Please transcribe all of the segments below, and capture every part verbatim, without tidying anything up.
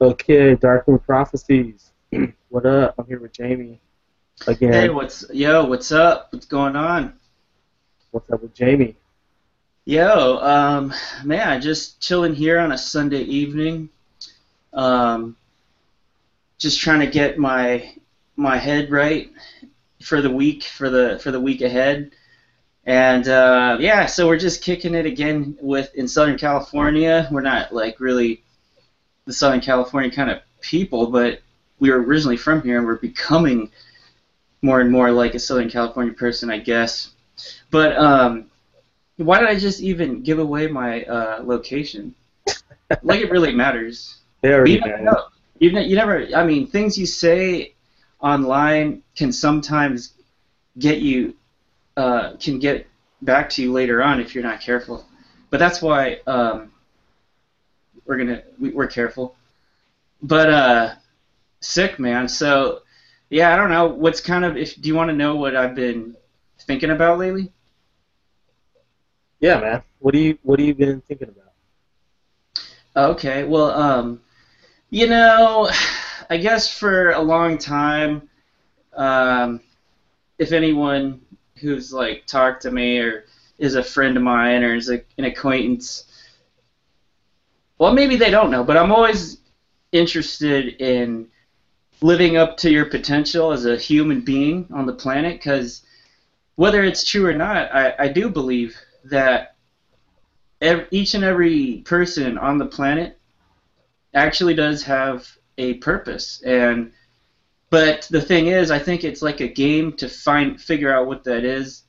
Okay, Darkroom Prophecies. What up? I'm here with Jamie again. Hey, what's yo? What's up? What's going on? What's up with Jamie? Yo, um, man, just chilling here on a Sunday evening. Um, just trying to get my my head right for the week, for the for the week ahead. And uh, yeah, so we're just kicking it again with in Southern California. We're not like really the Southern California kind of people, but we were originally from here, and we're becoming more and more like a Southern California person, I guess. But um, why did I just even give away my uh, location? Like it really matters. There you go. You never. I mean, things you say online can sometimes get you. Uh, can get back to you later on if you're not careful, but that's why um, we're gonna we, we're careful. But uh, sick man, so yeah, I don't know what's kind of. If do you want to know what I've been thinking about lately? Yeah, man. What do you what have you been thinking about? Okay, well, um, you know, I guess for a long time, um, if anyone who's like talked to me or is a friend of mine or is a, an acquaintance. Well, maybe they don't know, but I'm always interested in living up to your potential as a human being on the planet, because whether it's true or not, I, I do believe that every, each and every person on the planet actually does have a purpose. And but the thing is, I think it's like a game to find, figure out what that is,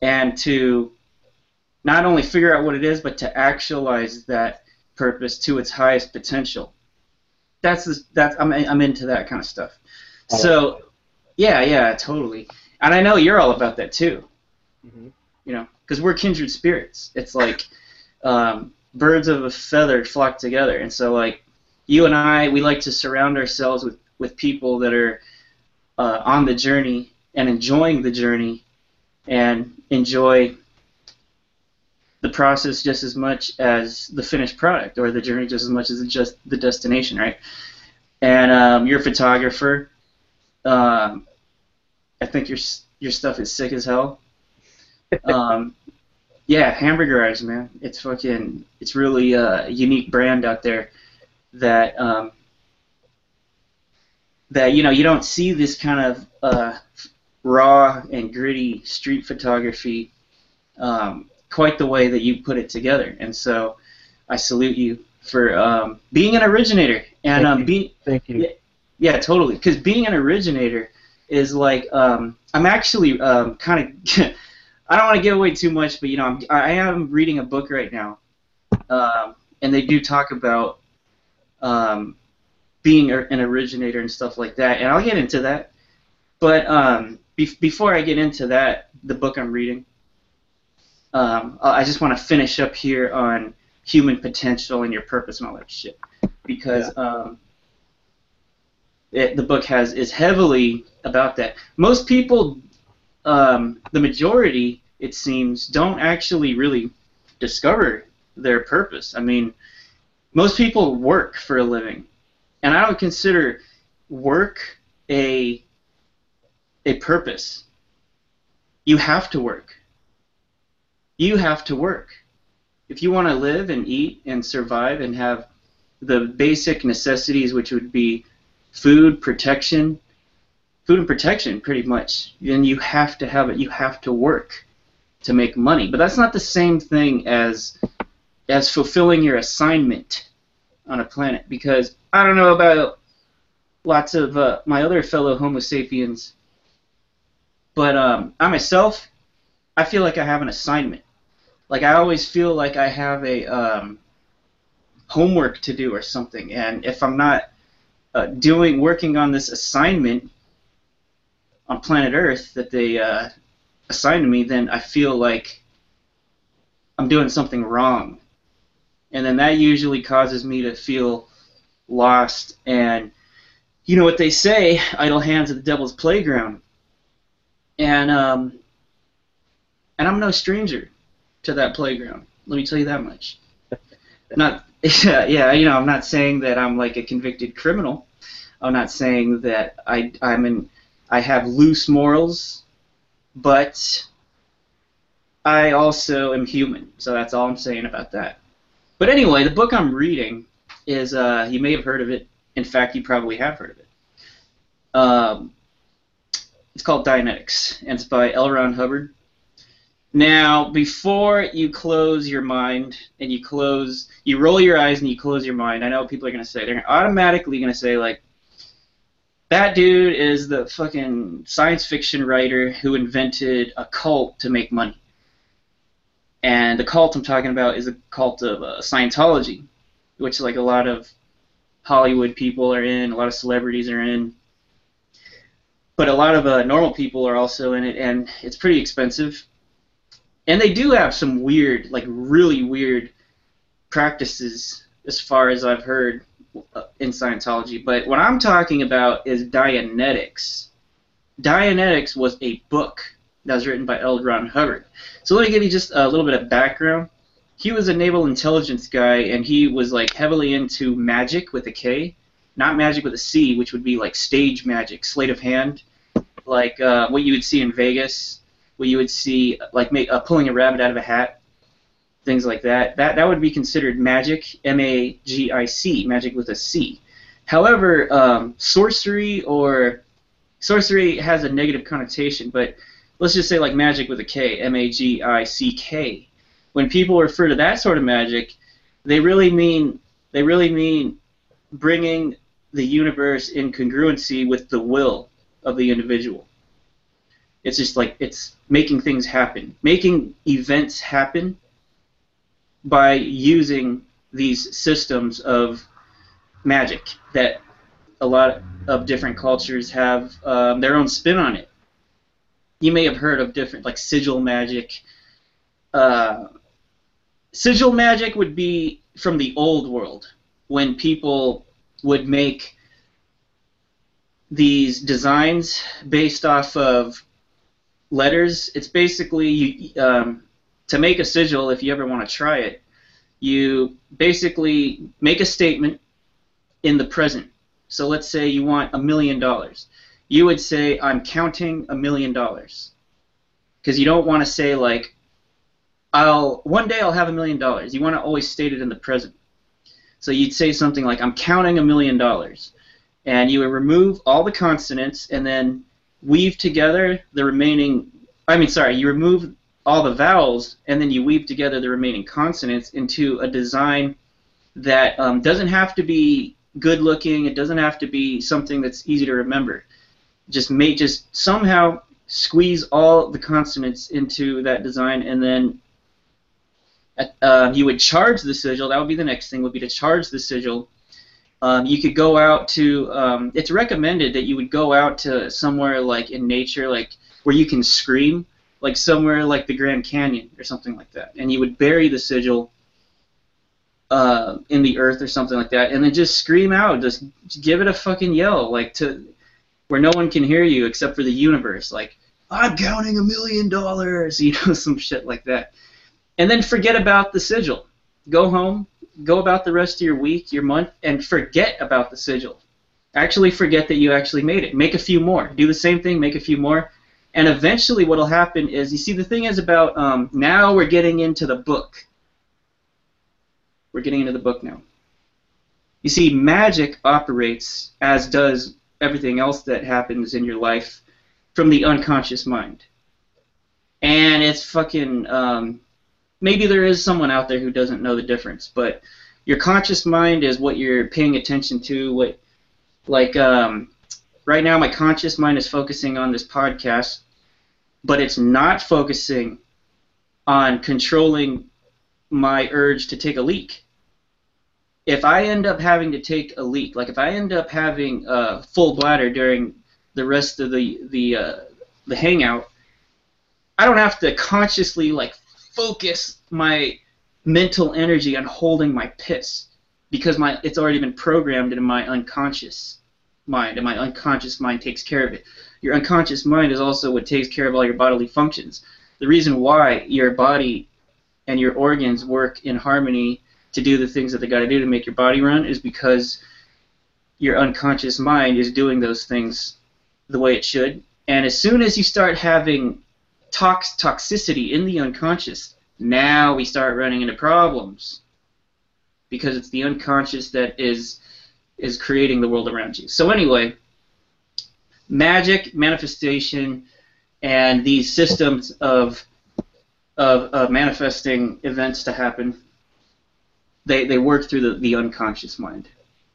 and to not only figure out what it is, but to actualize that purpose to its highest potential. That's the, that's I'm I'm into that kind of stuff. So, yeah, yeah, totally. And I know you're all about that too. Mm-hmm. You know, because we're kindred spirits. It's like um, birds of a feather flock together, and so like you and I, we like to surround ourselves with. with people that are uh, on the journey and enjoying the journey and enjoy the process just as much as the finished product, or the journey just as much as just the destination, right? And um, you're a photographer. Um, I think your your stuff is sick as hell. Um, yeah, Hamburger Eyes, man. It's fucking. It's really uh, a unique brand out there that. Um, That you know you don't see this kind of uh, raw and gritty street photography um, quite the way that you put it together, and so I salute you for um, being an originator. And um, being thank you. Yeah, yeah totally. Because being an originator is like um, I'm actually um, kind of I don't want to give away too much, but you know I'm, I am reading a book right now, um, and they do talk about. Um, being an originator and stuff like that, and I'll get into that. But um, be before I get into that, the book I'm reading, um, I just want to finish up here on human potential and your purpose and all that shit, because yeah. um, it, the book has is heavily about that. Most people, um, the majority, it seems, don't actually really discover their purpose. I mean, most people work for a living. And I don't consider work a a purpose. You have to work. You have to work. If you want to live and eat and survive and have the basic necessities, which would be food, protection, food and protection pretty much, then you have to have it. You have to work to make money. But that's not the same thing as as fulfilling your assignment on a planet, because I don't know about lots of uh, my other fellow Homo sapiens, but um, I myself, I feel like I have an assignment. Like I always feel like I have a um, homework to do or something, and if I'm not uh, doing working on this assignment on planet Earth that they uh, assigned to me, then I feel like I'm doing something wrong. And then that usually causes me to feel lost, and you know what they say, idle hands at the devil's playground. And um, and I'm no stranger to that playground. Let me tell you that much. Not Yeah, yeah, you know, I'm not saying that I'm like a convicted criminal. I'm not saying that I I'm in I have loose morals, but I also am human. So that's all I'm saying about that. But anyway, the book I'm reading is uh, you may have heard of it. In fact, you probably have heard of it. Um, it's called Dianetics, and it's by L. Ron Hubbard. Now, before you close your mind and you close, you roll your eyes and you close your mind, I know what people are going to say. They're automatically going to say, like, that dude is the fucking science fiction writer who invented a cult to make money. And the cult I'm talking about is a cult of uh, Scientology, which like a lot of Hollywood people are in, a lot of celebrities are in. But a lot of uh, normal people are also in it, and it's pretty expensive. And they do have some weird, like really weird practices as far as I've heard in Scientology. But what I'm talking about is Dianetics. Dianetics was a book that was written by L. Ron Hubbard. So let me give you just a little bit of background. He was a naval intelligence guy, and he was like heavily into magic with a K, not magic with a C, which would be like stage magic, sleight of hand, like uh, what you would see in Vegas, where you would see like make, uh, pulling a rabbit out of a hat, things like that. That that would be considered magic, M A G I C, magic with a C. However, um, sorcery or sorcery has a negative connotation, but let's just say like magic with a K, M A G I C K. When people refer to that sort of magic, they really mean they really mean bringing the universe in congruency with the will of the individual. It's just like it's making things happen, making events happen by using these systems of magic that a lot of different cultures have um, their own spin on it. You may have heard of different, like sigil magic. Uh, sigil magic would be from the old world when people would make these designs based off of letters. It's basically you, um, to make a sigil, if you ever want to try it, you basically make a statement in the present. So let's say you want a million dollars. You would say, I'm counting a million dollars. Because you don't want to say, like, I'll one day I'll have a million dollars. You want to always state it in the present. So you'd say something like, I'm counting a million dollars. And you would remove all the consonants and then weave together the remaining, I mean, sorry, you remove all the vowels and then you weave together the remaining consonants into a design that um, doesn't have to be good looking, it doesn't have to be something that's easy to remember. Just make, just somehow squeeze all the consonants into that design, and then uh, you would charge the sigil. That would be the next thing, would be to charge the sigil. Um, you could go out to, um, it's recommended that you would go out to somewhere like in nature, like where you can scream, like somewhere like the Grand Canyon or something like that. And you would bury the sigil uh, in the earth or something like that, and then just scream out, just give it a fucking yell, like to where no one can hear you except for the universe, like, I'm counting a million dollars, you know, some shit like that. And then forget about the sigil. Go home. Go about the rest of your week, your month, and forget about the sigil. Actually forget that you actually made it. Make a few more. Do the same thing, make a few more. And eventually what will happen is, you see, the thing is about um, now we're getting into the book. We're getting into the book now. You see, magic operates, as does everything else that happens in your life, from the unconscious mind. And it's fucking... Um, Maybe there is someone out there who doesn't know the difference, but your conscious mind is what you're paying attention to. What, like, um, right now my conscious mind is focusing on this podcast, but it's not focusing on controlling my urge to take a leak. If I end up having to take a leak, like if I end up having a full bladder during the rest of the the uh, the hangout, I don't have to consciously like. Focus my mental energy on holding my piss, because my it's already been programmed into my unconscious mind, and my unconscious mind takes care of it. Your unconscious mind is also what takes care of all your bodily functions. The reason why your body and your organs work in harmony to do the things that they got to do to make your body run is because your unconscious mind is doing those things the way it should. And as soon as you start having tox toxicity in the unconscious, now we start running into problems, because it's the unconscious that is is creating the world around you. So anyway, magic, manifestation, and these systems of of, of manifesting events to happen, they, they work through the, the unconscious mind.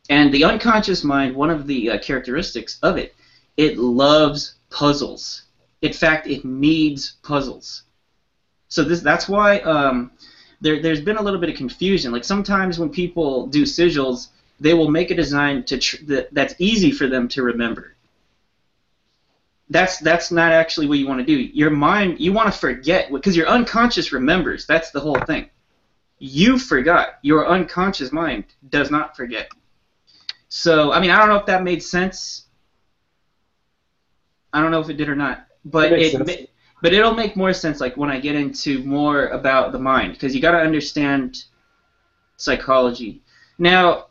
And the unconscious mind, one of the uh, characteristics of it, it loves puzzles. In fact, it needs puzzles. So this that's why um, there, there's been a little bit of confusion. Like sometimes when people do sigils, they will make a design to tr that, that's easy for them to remember. That's that's not actually what you want to do. Your mind, you want to forget, because your unconscious remembers. That's the whole thing. You forgot. Your unconscious mind does not forget. So, I mean, I don't know if that made sense. I don't know if it did or not. But it, it but it'll make more sense like when I get into more about the mind, because you got to understand psychology. Now,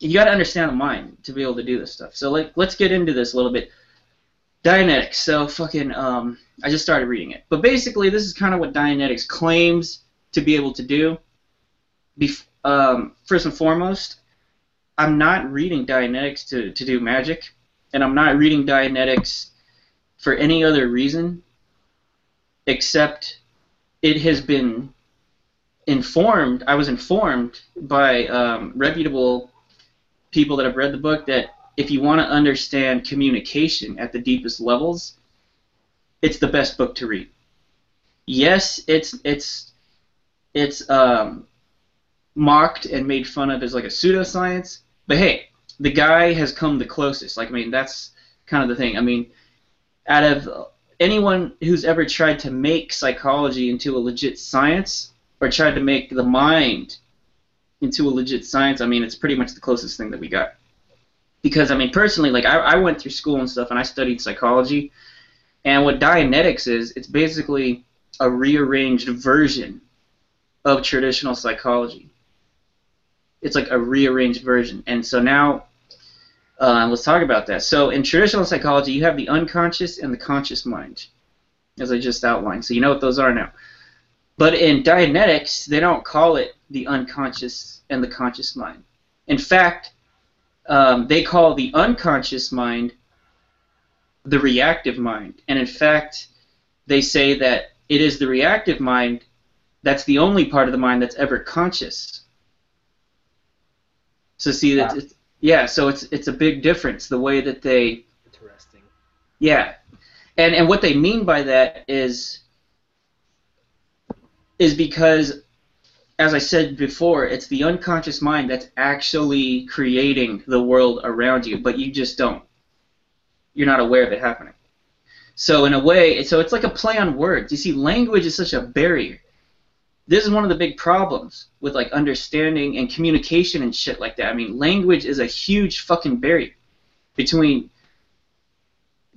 you got to understand the mind to be able to do this stuff. So, like, let's get into this a little bit. Dianetics. So fucking, um, I just started reading it. But basically, this is kind of what Dianetics claims to be able to do. Bef um, first and foremost, I'm not reading Dianetics to, to do magic, and I'm not reading Dianetics for any other reason except it has been informed. I was informed by um, reputable people that have read the book that if you want to understand communication at the deepest levels, it's the best book to read. Yes, it's it's it's um, mocked and made fun of as like a pseudoscience, but hey, the guy has come the closest. Like I mean, that's kind of the thing. I mean, out of anyone who's ever tried to make psychology into a legit science or tried to make the mind into a legit science, I mean, it's pretty much the closest thing that we got. Because, I mean, personally, like, I, I went through school and stuff, and I studied psychology, and what Dianetics is, it's basically a rearranged version of traditional psychology. It's like a rearranged version. And so now, uh, let's talk about that. So in traditional psychology, you have the unconscious and the conscious mind, as I just outlined. So you know what those are now. But in Dianetics, they don't call it the unconscious and the conscious mind. In fact, Um, they call the unconscious mind the reactive mind, and in fact they say that it is the reactive mind that's the only part of the mind that's ever conscious. So see that, wow. Yeah, so it's it's a big difference the way that they interesting yeah and and what they mean by that is is because, as I said before, it's the unconscious mind that's actually creating the world around you, but you just don't. You're not aware of it happening. So in a way, so it's like a play on words. You see, language is such a barrier. This is one of the big problems with like understanding and communication and shit like that. I mean, language is a huge fucking barrier between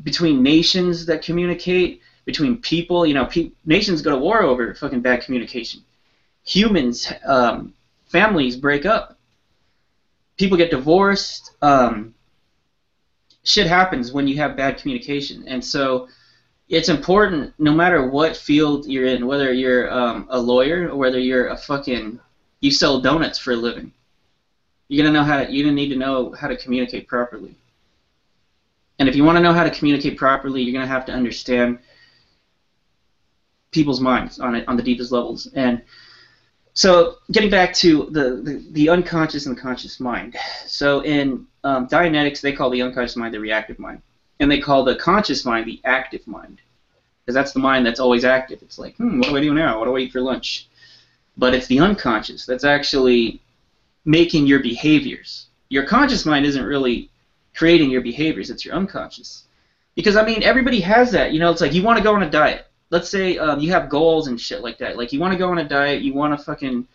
between nations that communicate, between people. You know, pe nations go to war over fucking bad communication. Humans, um, families break up. People get divorced. Um, shit happens when you have bad communication. And so it's important, no matter what field you're in, whether you're um, a lawyer or whether you're a fucking, you sell donuts for a living, you're gonna know how to, you're gonna need to know how to communicate properly. And if you want to know how to communicate properly, you're gonna have to understand people's minds on it, on the deepest levels. And so getting back to the, the, the unconscious and the conscious mind. So in um, Dianetics, they call the unconscious mind the reactive mind. And they call the conscious mind the active mind. Because that's the mind that's always active. It's like, hmm, what do I do now? What do I eat for lunch? But it's the unconscious that's actually making your behaviors. Your conscious mind isn't really creating your behaviors. It's your unconscious. Because, I mean, everybody has that. You know, it's like you want to go on a diet. Let's say um, you have goals and shit like that. Like you want to go on a diet, you want to fucking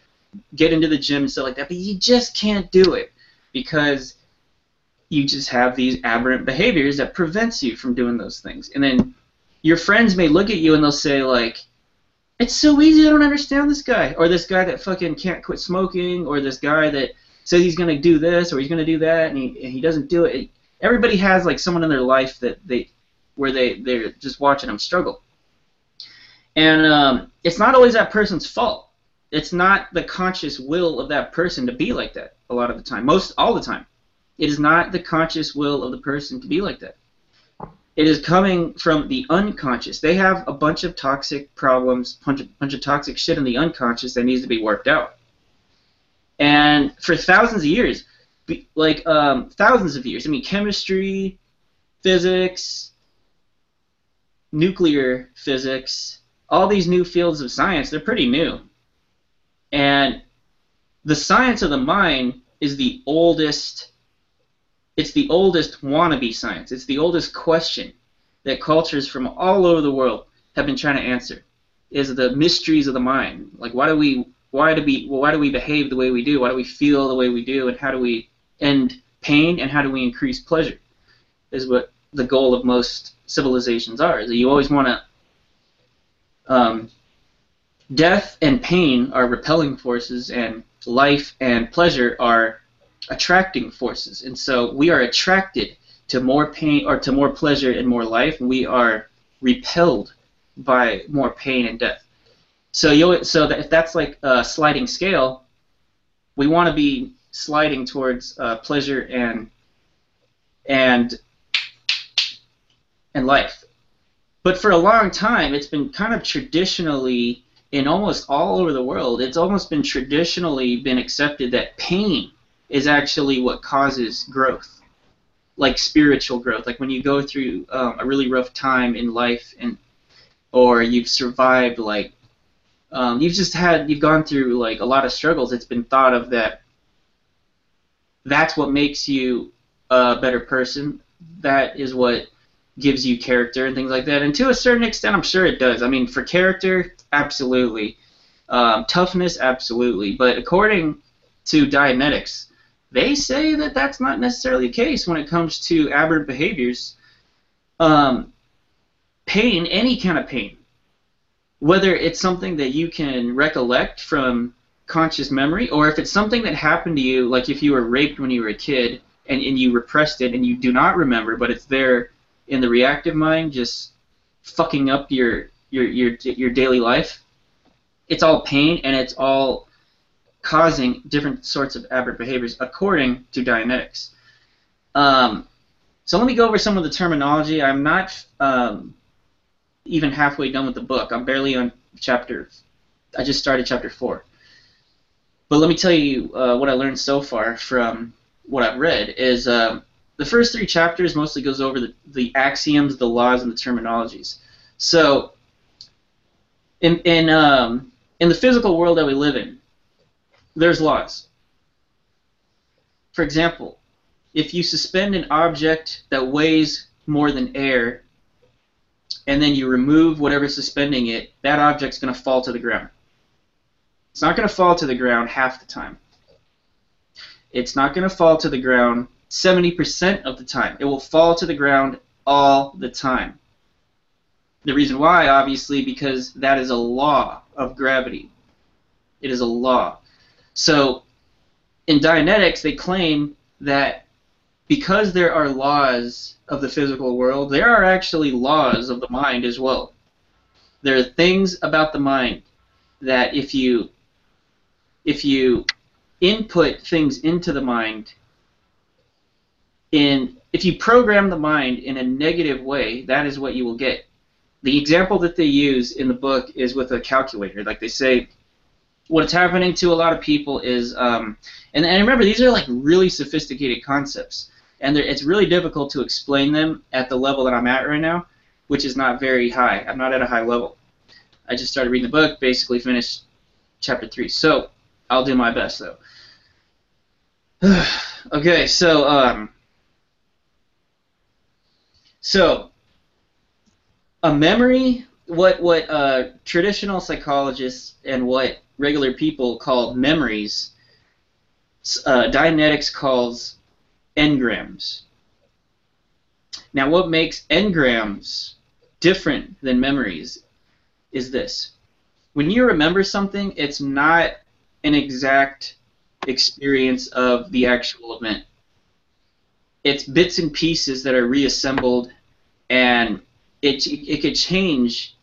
get into the gym and stuff like that, but you just can't do it because you just have these aberrant behaviors that prevents you from doing those things. And then your friends may look at you and they'll say like, It's so easy. I don't understand this guy, or this guy that fucking can't quit smoking, or this guy that says he's gonna do this or he's gonna do that, and he and he doesn't do it. Everybody has like someone in their life that they where they they're just watching them struggle, and um, it's not always that person's fault. It's not the conscious will of that person to be like that. A lot of the time, most all the time, it is not the conscious will of the person to be like that. It is coming from the unconscious. They have a bunch of toxic problems, bunch of, bunch of toxic shit in the unconscious that needs to be worked out. And for thousands of years, like um, thousands of years, I mean chemistry, physics, nuclear physics, all these new fields of science, they're pretty new. And the science of the mind is the oldest. It's the oldest wannabe science. It's the oldest question that cultures from all over the world have been trying to answer. Is the mysteries of the mind. Like why do we why do we well, why do we behave the way we do? Why do we feel the way we do? And how do we end pain and how do we increase pleasure? Is what the goal of most civilizations are. Is that you always want to um, death and pain are repelling forces, and life and pleasure are attracting forces, and so we are attracted to more pain or to more pleasure and more life, and we are repelled by more pain and death. So you so that if that's like a sliding scale, we want to be sliding towards uh, pleasure and and and life. But for a long time, it's been kind of traditionally in almost all over the world, it's almost been traditionally been accepted that pain is actually what causes growth, like spiritual growth. Like when you go through um, a really rough time in life, and or you've survived, like um, you've just had, you've gone through like a lot of struggles. It's been thought of that that's what makes you a better person. That is what gives you character and things like that. And to a certain extent, I'm sure it does. I mean, for character, absolutely. Um, toughness, absolutely. But according to Dianetics, they say that that's not necessarily the case when it comes to aberrant behaviors. Um, pain, any kind of pain, whether it's something that you can recollect from conscious memory, or if it's something that happened to you, like if you were raped when you were a kid and, and you repressed it and you do not remember, but it's there in the reactive mind just fucking up your, your, your, your daily life. It's all pain, and it's all causing different sorts of aberrant behaviors according to Dianetics. Um, so let me go over some of the terminology. I'm not um, even halfway done with the book. I'm barely on chapter, I just started chapter four. But let me tell you uh, what I learned so far from what I've read is um, the first three chapters mostly goes over the, the axioms, the laws, and the terminologies. So in, in, um, in the physical world that we live in, there's laws. For example, if you suspend an object that weighs more than air and then you remove whatever's suspending it, that object's going to fall to the ground. It's not going to fall to the ground half the time. It's not going to fall to the ground seventy percent of the time. It will fall to the ground all the time. The reason why, obviously, because that is a law of gravity. It is a law. So in Dianetics, they claim that because there are laws of the physical world, there are actually laws of the mind as well. There are things about the mind that if you if you input things into the mind, in if you program the mind in a negative way, that is what you will get. The example that they use in the book is with a calculator. Like they say, what's happening to a lot of people is, um, and, and remember, these are like really sophisticated concepts, and it's really difficult to explain them at the level that I'm at right now, which is not very high. I'm not at a high level. I just started reading the book, basically finished chapter three, so I'll do my best, though. Okay, so, um, so a memory, what, what uh, traditional psychologists and what regular people call memories, uh, Dianetics calls engrams. Now, what makes engrams different than memories is this. when you remember something, it's not an exact experience of the actual event. It's bits and pieces that are reassembled, and it, it could change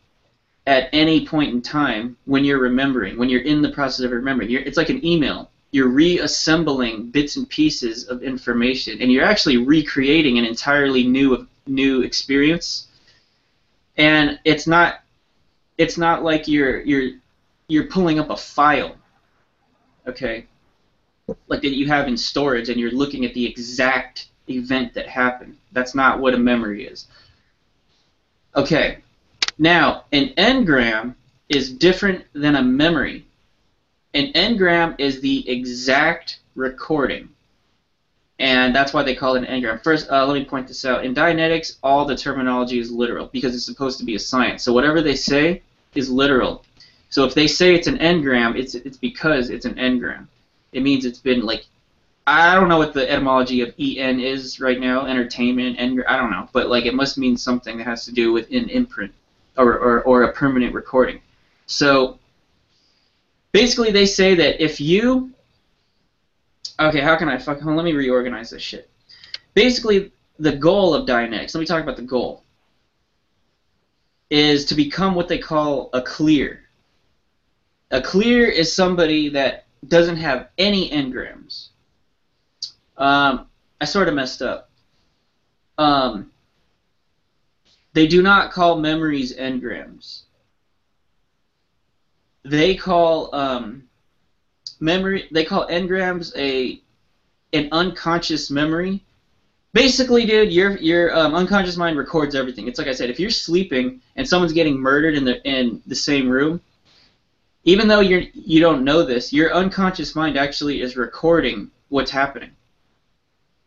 at any point in time when you're remembering, when you're in the process of remembering. You're, it's like an email. You're reassembling bits and pieces of information, and you're actually recreating an entirely new new experience. And it's not it's not like you're you're you're pulling up a file, okay, like that you have in storage, and you're looking at the exact event that happened. That's not what a memory is. Okay, now an engram is different than a memory. An engram is the exact recording, and that's why they call it an engram. First, uh, let me point this out. In Dianetics, all the terminology is literal because it's supposed to be a science. So whatever they say is literal. So if they say it's an engram, it's it's because it's an engram. It means it's been, like, I don't know what the etymology of E N is right now, entertainment, engram, I don't know, but like it must mean something that has to do with an imprint or, or, or a permanent recording. So basically they say that if you, okay, how can I, fuck, let me reorganize this shit. Basically the goal of Dianetics, let me talk about the goal, is to become what they call a clear. A clear is somebody that doesn't have any engrams. Um, I sort of messed up. Um, they do not call memories engrams. They call um, memory. They call engrams a an unconscious memory. Basically, dude, your your um, unconscious mind records everything. It's like I said, if you're sleeping and someone's getting murdered in the in the same room, even though you're you don't know this, your unconscious mind actually is recording what's happening.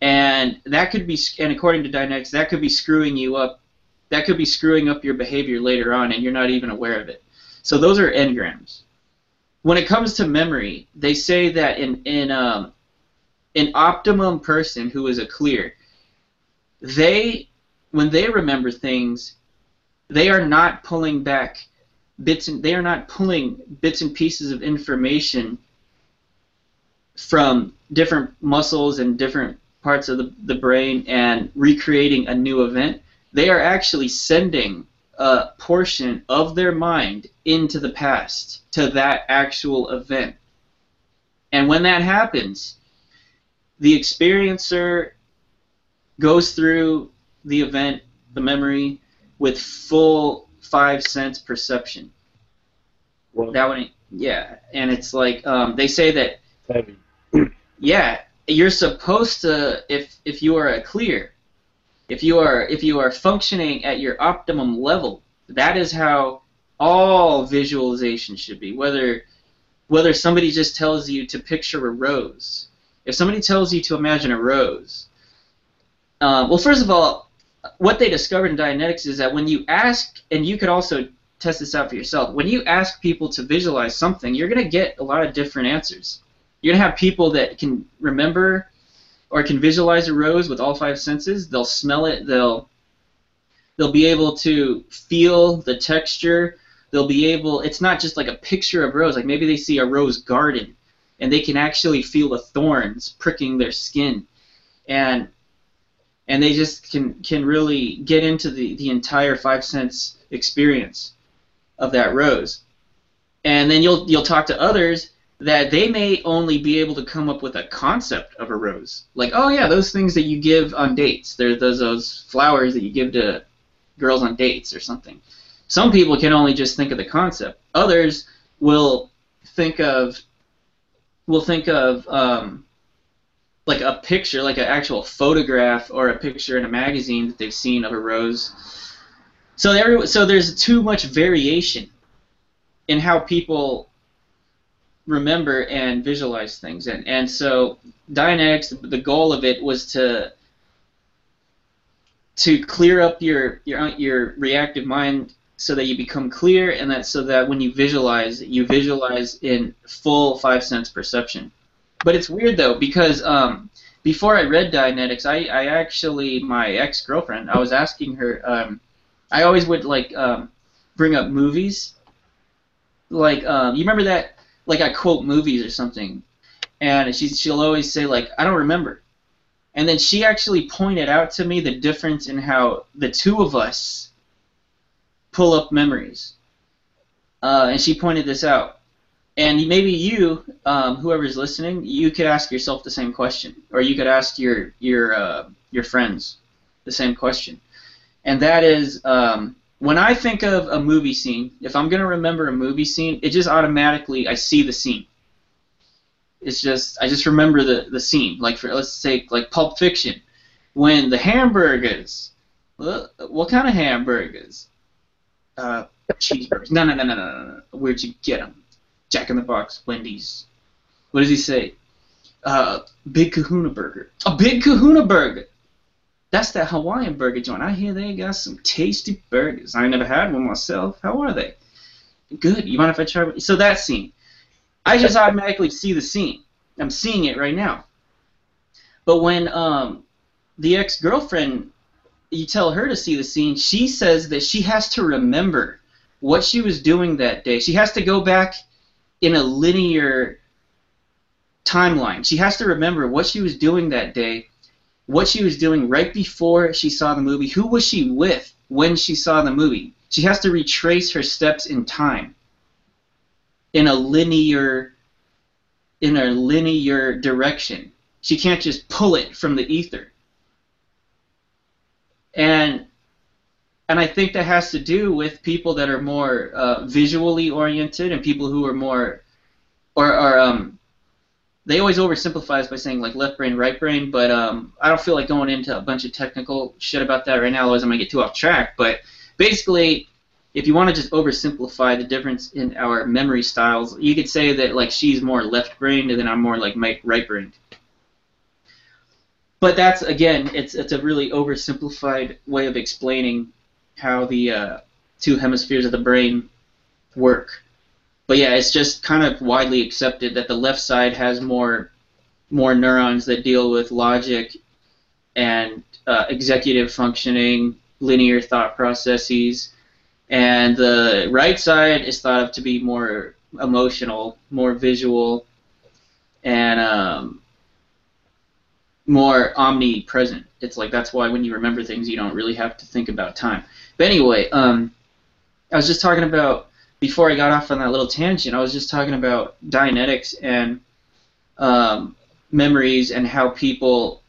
And that could be, and according to Dianetics, that could be screwing you up. That could be screwing up your behavior later on, and you're not even aware of it. So those are engrams. When it comes to memory, they say that in in um, an optimum person who is a clear, they when they remember things, they are not pulling back bits and they are not pulling bits and pieces of information from different muscles and different parts of the, the brain and recreating a new event. They are actually sending a portion of their mind into the past to that actual event. And when that happens, the experiencer goes through the event, the memory, with full five sense perception. Well, that one, yeah, and it's like um, they say that heavy. Yeah, you're supposed to, if if you are a clear, if you are if you are functioning at your optimum level, that is how all visualization should be. Whether whether somebody just tells you to picture a rose, if somebody tells you to imagine a rose, uh, well, first of all, what they discovered in Dianetics is that when you ask, and you could also test this out for yourself, when you ask people to visualize something, you're going to get a lot of different answers. You're going to have people that can remember or can visualize a rose with all five senses. They'll smell it. They'll they'll be able to feel the texture. They'll be able, it's not just like a picture of rose. Like maybe they see a rose garden and they can actually feel the thorns pricking their skin. And and they just can, can really get into the, the entire five sense experience of that rose. And then you'll you'll talk to others that they may only be able to come up with a concept of a rose. Like, oh yeah, those things that you give on dates. They're those, those flowers that you give to girls on dates or something. Some people can only just think of the concept. Others will think of, will think of um, like a picture, like an actual photograph or a picture in a magazine that they've seen of a rose. So, every, so there's too much variation in how people remember and visualize things, and and so Dianetics, the goal of it was to to clear up your your your reactive mind so that you become clear, and that so that when you visualize, you visualize in full five sense perception. But it's weird though, because um, before I read Dianetics, I I actually my ex girlfriend, I was asking her, um, I always would like um, bring up movies. like um, you remember that, like I quote movies or something, and she she'll always say like, I don't remember, and then she actually pointed out to me the difference in how the two of us pull up memories, uh, and she pointed this out. And maybe you, um, whoever's listening, you could ask yourself the same question, or you could ask your your uh, your friends the same question. And that is, um, when I think of a movie scene, if I'm gonna remember a movie scene, it just automatically I see the scene. It's just I just remember the the scene. Like for let's say like Pulp Fiction, when the hamburgers, what kind of hamburgers? Uh, cheeseburgers? No, no, no, no, no, no. Where'd you get them? Jack in the Box, Wendy's. What does he say? Uh, Big Kahuna Burger. A Big Kahuna Burger. That's that Hawaiian burger joint. I hear they got some tasty burgers. I ain't never had one myself. How are they? Good. You mind if I try one? So that scene. I just automatically see the scene. I'm seeing it right now. But when um, the ex-girlfriend, you tell her to see the scene, she says that she has to remember what she was doing that day. She has to go back in a linear timeline. She has to remember what she was doing that day, what she was doing right before she saw the movie, who was she with when she saw the movie. She has to retrace her steps in time in a linear in a linear direction. She can't just pull it from the ether. And And I think that has to do with people that are more uh, visually oriented and people who are more, or are um, they always oversimplify by saying like left brain, right brain. But um, I don't feel like going into a bunch of technical shit about that right now, otherwise I'm gonna get too off track. But basically, if you want to just oversimplify the difference in our memory styles, you could say that like she's more left brained and then I'm more like right brained. But that's again, it's it's a really oversimplified way of explaining how the uh, two hemispheres of the brain work. But yeah, it's just kind of widely accepted that the left side has more more neurons that deal with logic and uh, executive functioning, linear thought processes, and the right side is thought of to be more emotional, more visual, and um, more omnipresent. It's like that's why when you remember things, you don't really have to think about time. But anyway, um, I was just talking about, before I got off on that little tangent, I was just talking about Dianetics and um, memories and how people,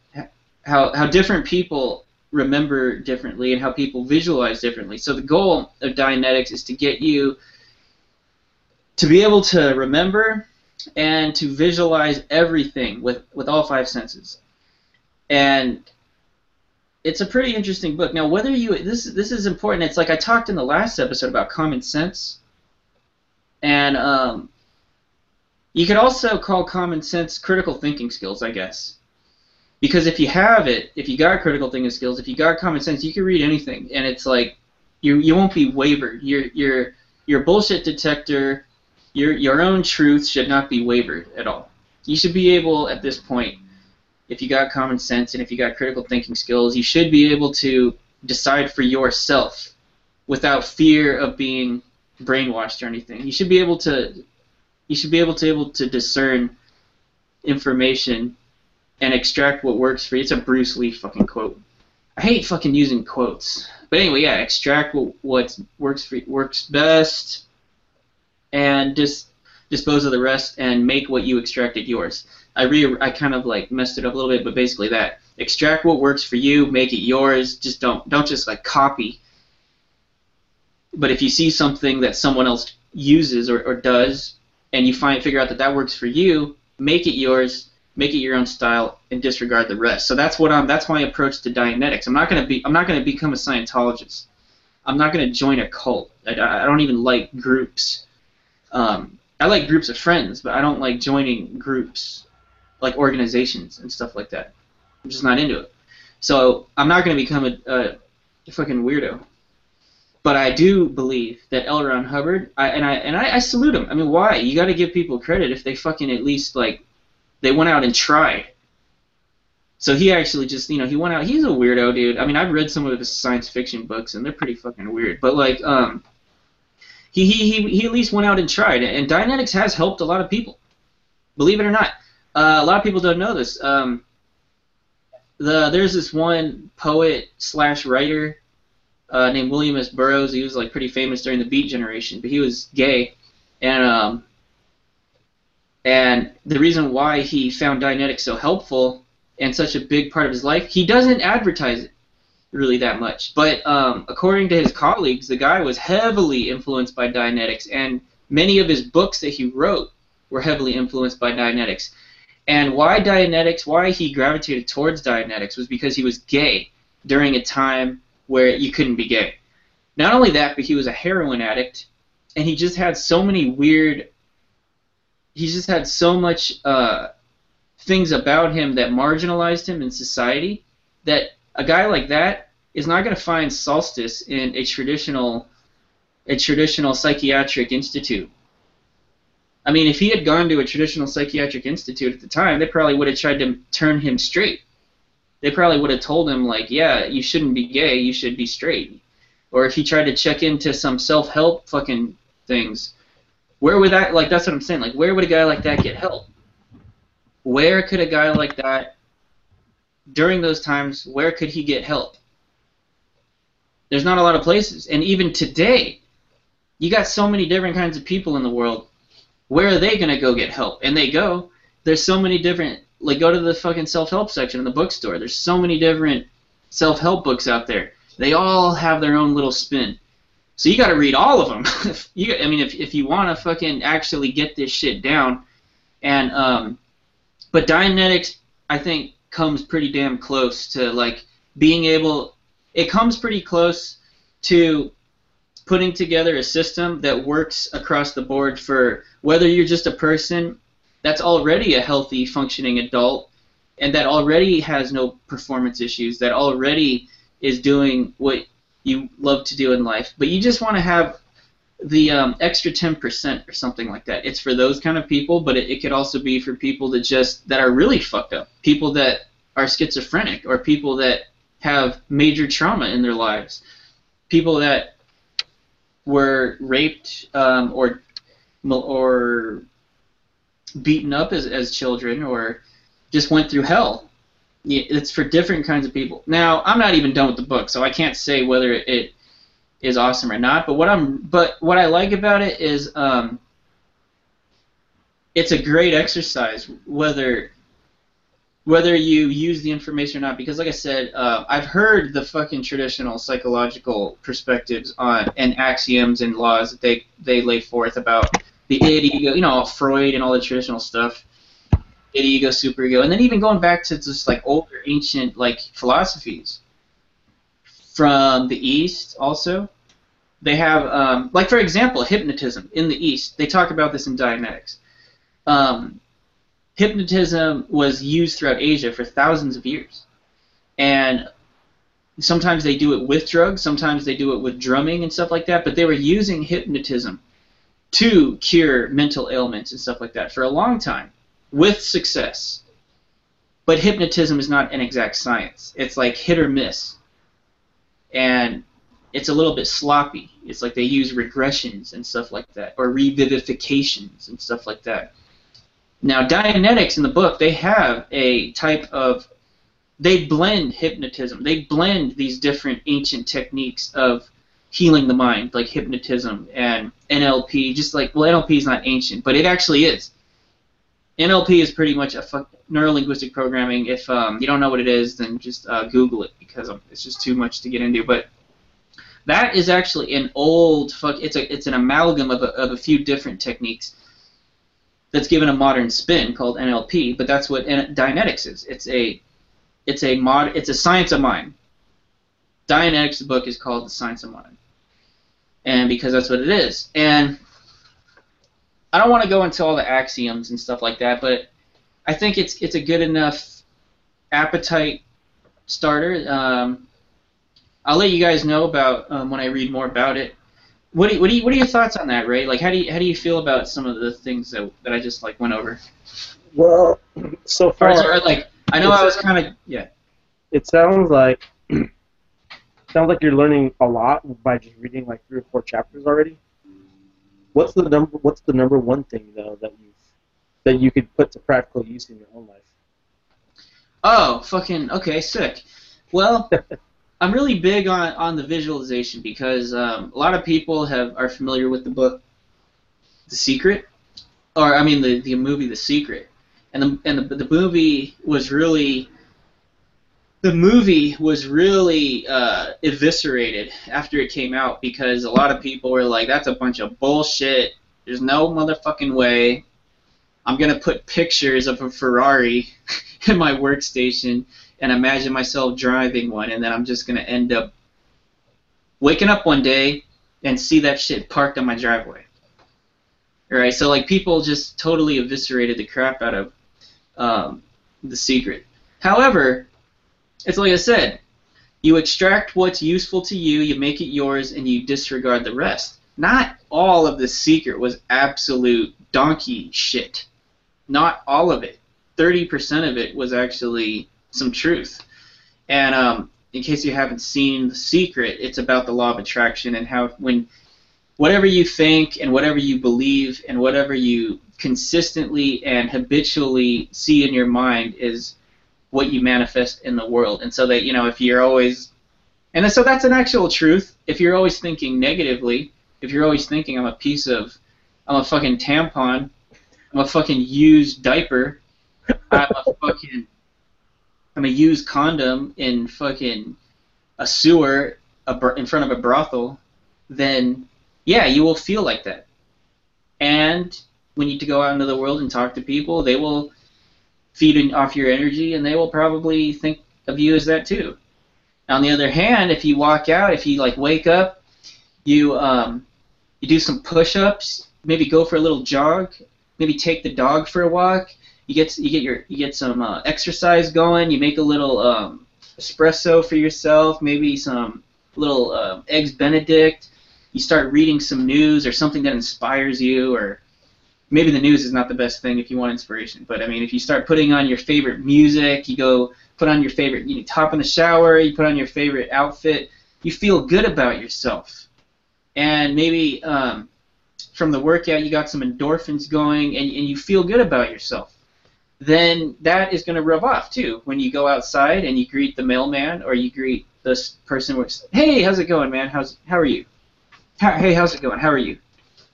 how, how different people remember differently and how people visualize differently. So the goal of Dianetics is to get you to be able to remember and to visualize everything with, with all five senses. And it's a pretty interesting book. Now, whether you this this is important. It's like I talked in the last episode about common sense, and um, you could also call common sense critical thinking skills, I guess, because if you have it, if you got critical thinking skills, if you got common sense, you can read anything, and it's like you you won't be wavered. Your your your bullshit detector, your your own truth should not be wavered at all. You should be able at this point, if you got common sense and if you got critical thinking skills, you should be able to decide for yourself without fear of being brainwashed or anything. You should be able to you should be able to able to discern information and extract what works for you. It's a Bruce Lee fucking quote. I hate fucking using quotes. But anyway, yeah, extract what what works for works best and just dispose of the rest and make what you extracted yours. I re I kind of like messed it up a little bit, but basically that. Extract what works for you, make it yours, just don't don't just like copy. But if you see something that someone else uses or, or does and you find figure out that that works for you, make it yours, make it your own style and disregard the rest. So that's what I'm that's my approach to Dianetics. I'm not going to be I'm not going to become a Scientologist. I'm not going to join a cult. I, I don't even like groups. Um, I like groups of friends, but I don't like joining groups, like organizations and stuff like that. I'm just not into it. So I'm not going to become a, a, a fucking weirdo. But I do believe that L. Ron Hubbard, I, and I and I, I salute him. I mean, why? You got to give people credit if they fucking at least like they went out and tried. So he actually just, you know, he went out. He's a weirdo, dude. I mean, I've read some of his science fiction books, and they're pretty fucking weird. But like, um. He he he, he at least went out and tried, and Dianetics has helped a lot of people. Believe it or not, uh, a lot of people don't know this. Um, the there's this one poet slash writer uh, named William S. Burroughs. He was like pretty famous during the Beat Generation, but he was gay, and um, and the reason why he found Dianetics so helpful and such a big part of his life, he doesn't advertise it really that much. But um, according to his colleagues, the guy was heavily influenced by Dianetics, and many of his books that he wrote were heavily influenced by Dianetics. And why Dianetics, why he gravitated towards Dianetics was because he was gay during a time where you couldn't be gay. Not only that, but he was a heroin addict, and he just had so many weird, he just had so much uh, things about him that marginalized him in society, that a guy like that is not going to find solace in a traditional a traditional psychiatric institute. I mean, if he had gone to a traditional psychiatric institute at the time, they probably would have tried to turn him straight. They probably would have told him, like, yeah, you shouldn't be gay, you should be straight. Or if he tried to check into some self-help fucking things, where would that, like, that's what I'm saying, like, where would a guy like that get help? Where could a guy like that, during those times, where could he get help? There's not a lot of places. And even today, you got so many different kinds of people in the world. Where are they going to go get help? And they go. There's so many different, like, go to the fucking self-help section in the bookstore. There's so many different self-help books out there. They all have their own little spin. So you got to read all of them. if you, I mean, if, if you want to fucking actually get this shit down. And, um, but Dianetics, I think, comes pretty damn close to, like, being able, it comes pretty close to putting together a system that works across the board for whether you're just a person that's already a healthy, functioning adult and that already has no performance issues, that already is doing what you love to do in life, but you just want to have the um, extra ten percent or something like that. It's for those kind of people, but it, it could also be for people that just, that are really fucked up, people that are schizophrenic or people that have major trauma in their lives, people that were raped um, or or beaten up as, as children, or just went through hell. It's for different kinds of people. Now, I'm not even done with the book, so I can't say whether it is awesome or not. But what I'm but what I like about it is um, it's a great exercise whether whether you use the information or not. Because, like I said, uh, I've heard the fucking traditional psychological perspectives on and axioms and laws that they they lay forth about the id, ego, you know, Freud and all the traditional stuff, id, ego, superego, and then even going back to just like older ancient like philosophies from the East also. They have, um, like, for example, hypnotism in the East. They talk about this in Dianetics. Um, Hypnotism was used throughout Asia for thousands of years. And sometimes they do it with drugs, sometimes they do it with drumming and stuff like that, but they were using hypnotism to cure mental ailments and stuff like that for a long time with success. But hypnotism is not an exact science. It's like hit or miss. And it's a little bit sloppy. It's like they use regressions and stuff like that, or revivifications and stuff like that. Now, Dianetics in the book, they have a type of, they blend hypnotism. They blend these different ancient techniques of healing the mind, like hypnotism and N L P, just like, well, N L P is not ancient, but it actually is. N L P is pretty much a neuro-linguistic programming. If um, you don't know what it is, then just uh, Google it, because it's just too much to get into. But that is actually an old, fuck, it's, a, it's an amalgam of a, of a few different techniques that's given a modern spin called N L P, but that's what Dianetics is. It's a, it's a mod, it's a science of mind. Dianetics' book is called The Science of Mind, and because that's what it is. And I don't want to go into all the axioms and stuff like that, but I think it's it's a good enough appetite starter. Um, I'll let you guys know about um, when I read more about it. What do you, what do you, what are your thoughts on that, Ray? Like, how do you how do you feel about some of the things that that I just like went over? Well, so far, or, or like I know I was kind of yeah. It sounds like sounds like you're learning a lot by just reading like three or four chapters already. What's the number? What's the number one thing though that you that you could put to practical use in your own life? Oh, fucking okay, sick. Well, I'm really big on on the visualization because um, a lot of people have are familiar with the book, The Secret, or I mean the the movie The Secret, and the and the the movie was really. The movie was really uh, eviscerated after it came out because a lot of people were like, that's a bunch of bullshit. There's no motherfucking way. I'm going to put pictures of a Ferrari in my workstation and imagine myself driving one, and then I'm just going to end up waking up one day and see that shit parked on my driveway. All right, so like people just totally eviscerated the crap out of um, The Secret. However, it's like I said, you extract what's useful to you, you make it yours, and you disregard the rest. Not all of The Secret was absolute donkey shit. Not all of it. thirty percent of it was actually some truth. And um, in case you haven't seen The Secret, it's about the law of attraction and how when whatever you think and whatever you believe and whatever you consistently and habitually see in your mind is what you manifest in the world. And so that, you know, if you're always, and so that's an actual truth. If you're always thinking negatively, if you're always thinking I'm a piece of, I'm a fucking tampon, I'm a fucking used diaper, I'm a fucking, I'm a used condom in fucking a sewer in front of a brothel, then yeah, you will feel like that. And when you go out into the world and talk to people, they will feeding off your energy, and they will probably think of you as that too. On the other hand, if you walk out, if you like wake up, you um, you do some push-ups, maybe go for a little jog, maybe take the dog for a walk. You get you get your you get some uh, exercise going. You make a little um, espresso for yourself, maybe some little uh, eggs Benedict. You start reading some news or something that inspires you, or maybe the news is not the best thing if you want inspiration, but I mean, if you start putting on your favorite music, you go put on your favorite, you hop in the shower, you put on your favorite outfit, you feel good about yourself. And maybe um, from the workout, you got some endorphins going, and, and you feel good about yourself. Then that is going to rub off, too, when you go outside and you greet the mailman, or you greet this person who's, hey, how's it going, man? How's, how are you? How, hey, how's it going? How are you?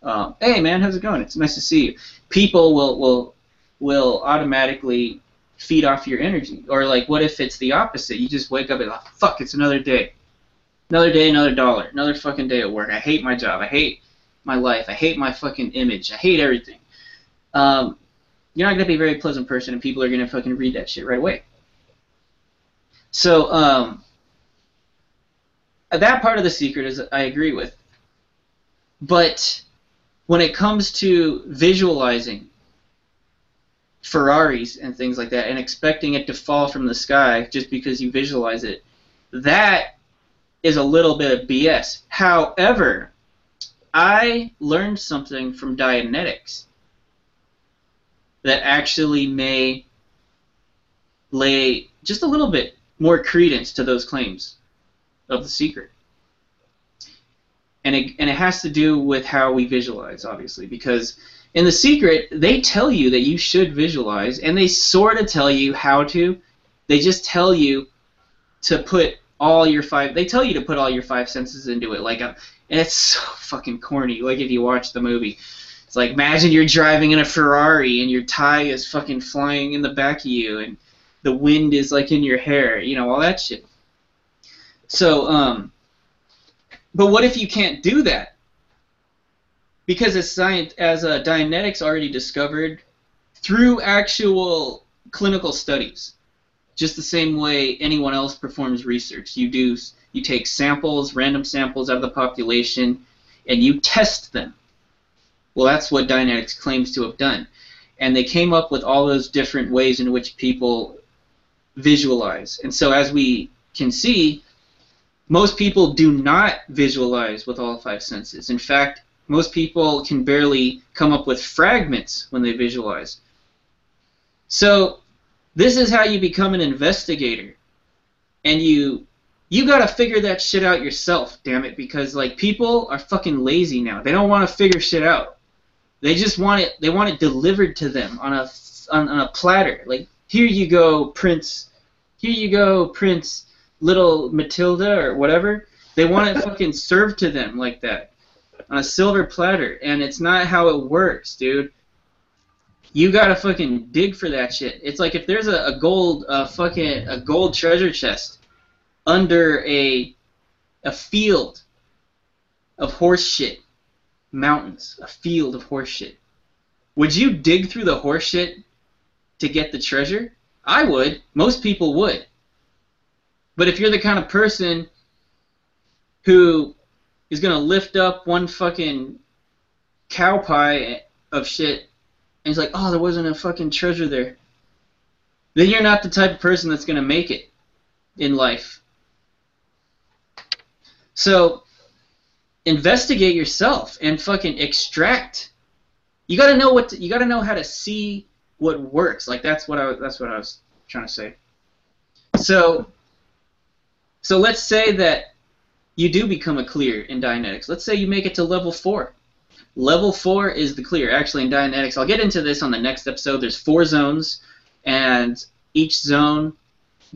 Um, hey man, how's it going? It's nice to see you. People will will will automatically feed off your energy. Or like, what if it's the opposite? You just wake up and like, fuck, it's another day, another day, another dollar, another fucking day at work. I hate my job. I hate my life. I hate my fucking image. I hate everything. Um, you're not gonna be a very pleasant person, and people are gonna fucking read that shit right away. So um, that part of The Secret is I agree with, but when it comes to visualizing Ferraris and things like that and expecting it to fall from the sky just because you visualize it, that is a little bit of B S. However, I learned something from Dianetics that actually may lay just a little bit more credence to those claims of The Secret. And it, and it has to do with how we visualize, obviously, because in The Secret, they tell you that you should visualize, and they sort of tell you how to. They just tell you to put all your five, they tell you to put all your five senses into it. Like, a, and it's so fucking corny, like if you watch the movie. It's like, imagine you're driving in a Ferrari, and your tie is fucking flying in the back of you, and the wind is like in your hair, you know, all that shit. So, um... but what if you can't do that? Because as science, as uh, Dianetics already discovered, through actual clinical studies, just the same way anyone else performs research, you do you take samples, random samples out of the population, and you test them. Well, that's what Dianetics claims to have done, and they came up with all those different ways in which people visualize. And so, as we can see, most people do not visualize with all five senses. In fact, most people can barely come up with fragments when they visualize. So this is how you become an investigator, and you you gotta figure that shit out yourself, damn it, because like people are fucking lazy now. They don't want to figure shit out. They just want it. They want it delivered to them on a on, on a platter. Like, here you go, Prince. Here you go, Prince. Little Matilda or whatever. They want it fucking served to them like that on a silver platter, and it's not how it works, dude. You gotta fucking dig for that shit. It's like if there's a, a gold, uh, fucking a gold treasure chest under a a field of horse shit. Mountains, a field of horse shit. Would you dig through the horse shit to get the treasure? I would. Most people would. But if you're the kind of person who is going to lift up one fucking cow pie of shit and he's like, oh, there wasn't a fucking treasure there, then you're not the type of person that's going to make it in life. So investigate yourself and fucking extract. You got to know what to, you got to know how to see what works. Like that's what I that's what I was trying to say. So so let's say that you do become a clear in Dianetics. Let's say you make it to level four. Level four is the clear. Actually, in Dianetics, I'll get into this on the next episode. There's four zones, and each zone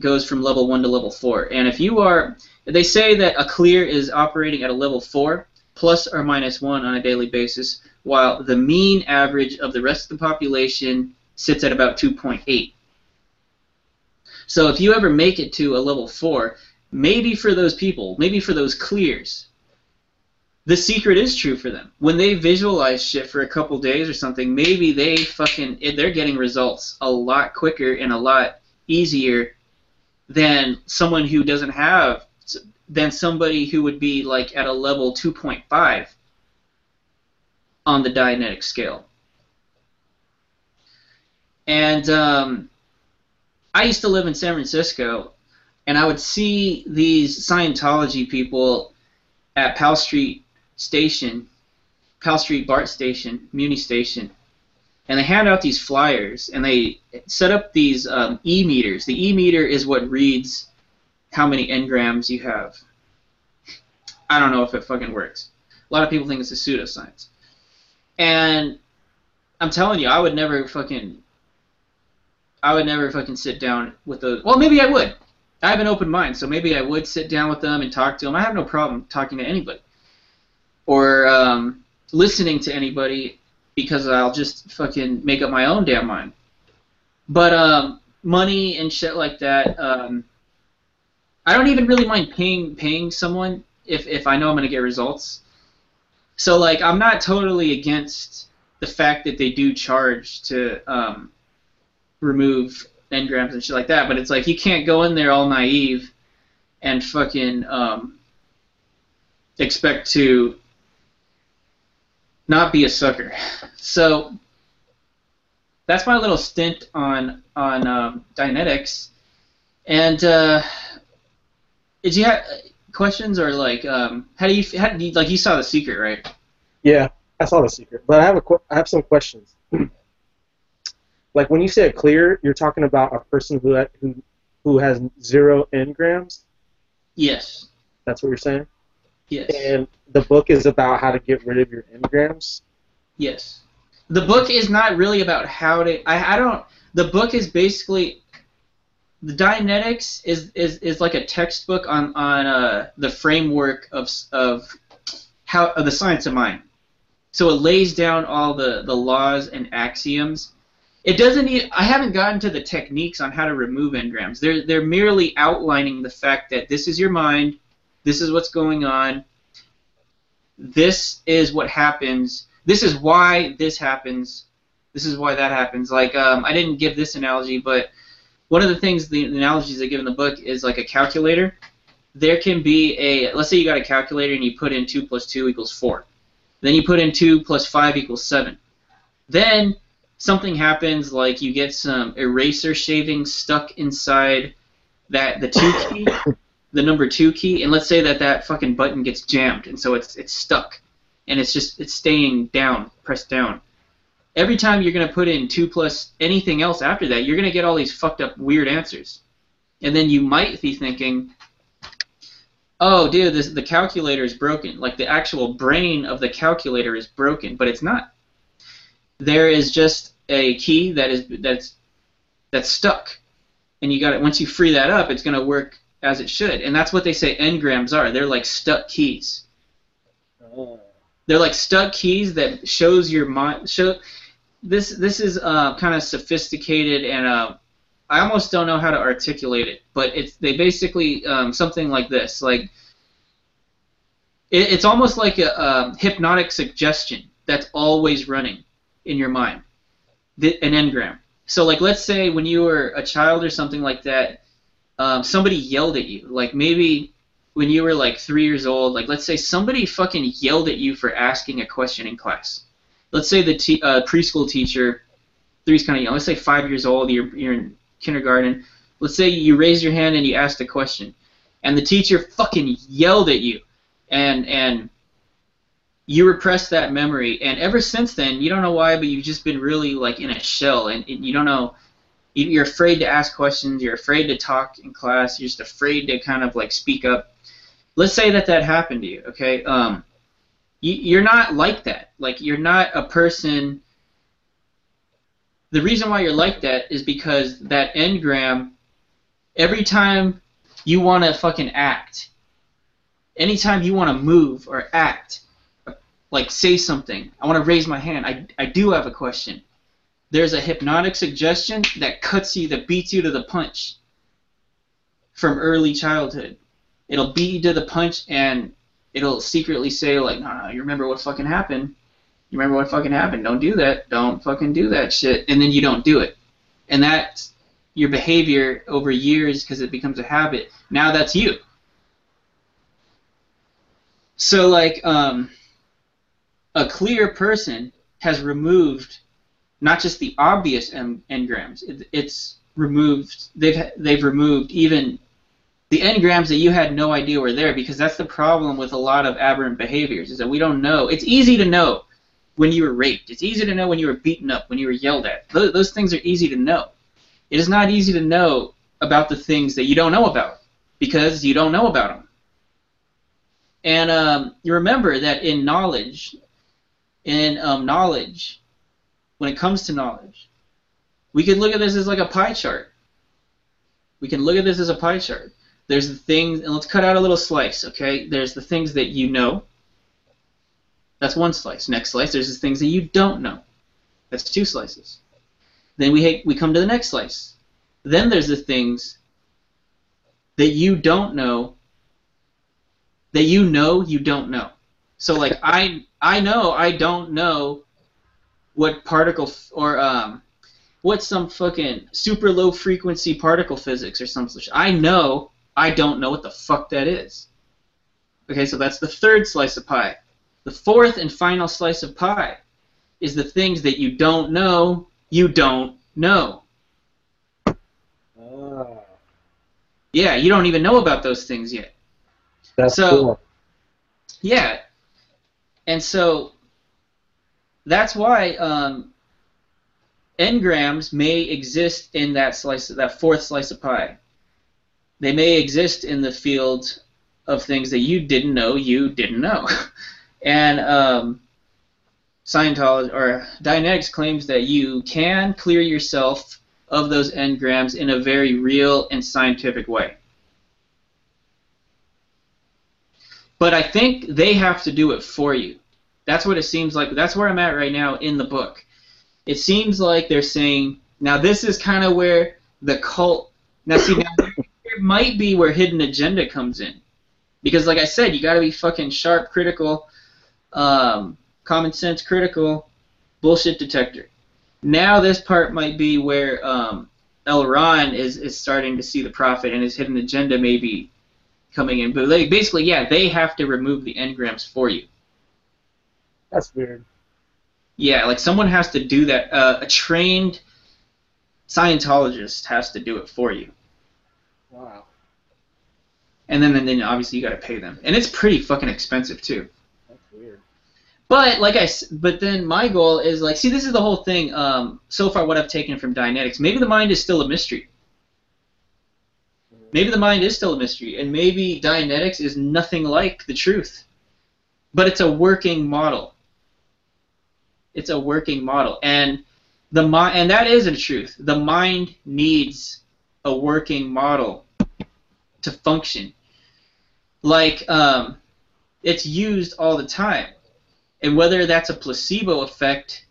goes from level one to level four. And if you are, they say that a clear is operating at a level four, plus or minus one on a daily basis, while the mean average of the rest of the population sits at about two point eight. So if you ever make it to a level four, maybe for those people, maybe for those clears, the secret is true for them. When they visualize shit for a couple days or something, maybe they fucking, they're getting results a lot quicker and a lot easier than someone who doesn't have, than somebody who would be like at a level two point five on the Dianetic scale. And um, I used to live in San Francisco, and I would see these Scientology people at Powell Street Station, Powell Street BART Station, Muni Station, and they hand out these flyers, and they set up these um, e-meters. The e-meter is what reads how many engrams you have. I don't know if it fucking works. A lot of people think it's a pseudoscience. And I'm telling you, I would never fucking, I would never fucking sit down with those. Well, maybe I would. I have an open mind, so maybe I would sit down with them and talk to them. I have no problem talking to anybody or um, listening to anybody, because I'll just fucking make up my own damn mind. But um, money and shit like that, um, I don't even really mind paying paying someone if, if I know I'm going to get results. So, like, I'm not totally against the fact that they do charge to um, remove engrams and shit like that, but it's like you can't go in there all naive and fucking um, expect to not be a sucker. So that's my little stint on on um, Dianetics. And uh, did you have questions or like um, how do you how do you, like you saw The Secret, right? Yeah, I saw The Secret, but I have a I have some questions. Like, when you say a clear, you're talking about a person who who who has zero engrams. Yes. That's what you're saying. Yes. And the book is about how to get rid of your engrams? Yes. The book is not really about how to... I, I don't... The book is basically... The Dianetics is, is, is like a textbook on, on uh, the framework of, of, how, of the science of mind. So it lays down all the, the laws and axioms. It doesn't need... I haven't gotten to the techniques on how to remove engrams. They're, they're merely outlining the fact that this is your mind, this is what's going on, this is what happens, this is why this happens, this is why that happens. Like, um, I didn't give this analogy, but one of the things, the analogies I give in the book is like a calculator. There can be a, let's say you got a calculator and you put in two plus two equals four. Then you put in two plus five equals seven. Then something happens, like you get some eraser shavings stuck inside that the two key, the number two key, and let's say that that fucking button gets jammed, and so it's it's stuck, and it's just it's staying down, pressed down. Every time you're gonna put in two plus anything else after that, you're gonna get all these fucked up weird answers, and then you might be thinking, oh, dude, this, the calculator is broken. Like, the actual brain of the calculator is broken, but it's not. There is just a key that is that's that's stuck, and you got it. Once you free that up, it's going to work as it should, and that's what they say engrams are. They're like stuck keys. Oh. They're like stuck keys that shows your mind. Show this. This is uh, kind of sophisticated, and uh, I almost don't know how to articulate it, but it's they basically um, something like this. Like it, it's almost like a, a hypnotic suggestion that's always running in your mind, the, an engram. So, like, let's say when you were a child or something like that, um, somebody yelled at you. Like, maybe when you were, like, three years old, like, let's say somebody fucking yelled at you for asking a question in class. Let's say the te uh, preschool teacher, three's kind of young, let's say five years old, you're, you're in kindergarten. Let's say you raised your hand and you asked a question, and the teacher fucking yelled at you, and and... you repress that memory, and ever since then, you don't know why, but you've just been really like in a shell, and you don't know. You're afraid to ask questions. You're afraid to talk in class. You're just afraid to kind of like speak up. Let's say that that happened to you. Okay, um, you, you're not like that. Like you're not a person. The reason why you're like that is because that engram. Every time you want to fucking act, anytime you want to move or act. Like, say something. I want to raise my hand. I, I do have a question. There's a hypnotic suggestion that cuts you, that beats you to the punch from early childhood. It'll beat you to the punch, and it'll secretly say, like, no, no, you remember what fucking happened. You remember what fucking happened. Don't do that. Don't fucking do that shit. And then you don't do it. And that's your behavior over years because it becomes a habit. Now that's you. So, like, um... a clear person has removed not just the obvious engrams. It, it's removed. They've they've removed even the engrams that you had no idea were there, because that's the problem with a lot of aberrant behaviors is that we don't know. It's easy to know when you were raped. It's easy to know when you were beaten up, when you were yelled at. Those, those things are easy to know. It is not easy to know about the things that you don't know about because you don't know about them. And um, you remember that in knowledge. In um, knowledge, when it comes to knowledge, we can look at this as like a pie chart. We can look at this as a pie chart. There's the things, and let's cut out a little slice, okay? There's the things that you know. That's one slice. Next slice, there's the things that you don't know. That's two slices. Then we, we come to the next slice. Then there's the things that you don't know, that you know you don't know. So, like, I... I know I don't know what particle f or um, what some fucking super low frequency particle physics or some such. I know I don't know what the fuck that is. Okay, so that's the third slice of pie. The fourth and final slice of pie is the things that you don't know you don't know. Oh. Yeah, you don't even know about those things yet. That's so, cool. Yeah. And so that's why um, engrams may exist in that slice, that fourth slice of pie. They may exist in the field of things that you didn't know you didn't know. And um, Scientology or Dianetics claims that you can clear yourself of those engrams in a very real and scientific way. But I think they have to do it for you. That's what it seems like. That's where I'm at right now in the book. It seems like they're saying, now this is kind of where the cult... Now see, now there might be where Hidden Agenda comes in. Because like I said, you got to be fucking sharp, critical, um, common sense, critical, bullshit detector. Now this part might be where um, L. Ron is, is starting to see the prophet, and his Hidden Agenda may be coming in, but they, basically, yeah, they have to remove the engrams for you. That's weird. Yeah, like someone has to do that. Uh, a trained Scientologist has to do it for you. Wow. And then, and then obviously, you got to pay them, and it's pretty fucking expensive too. That's weird. But like I, but then my goal is like, see, this is the whole thing. Um, so far, what I've taken from Dianetics, maybe the mind is still a mystery. Maybe the mind is still a mystery, and maybe Dianetics is nothing like the truth. But it's a working model. It's a working model, and the mind, and that is a truth. The mind needs a working model to function. Like um, it's used all the time, and whether that's a placebo effect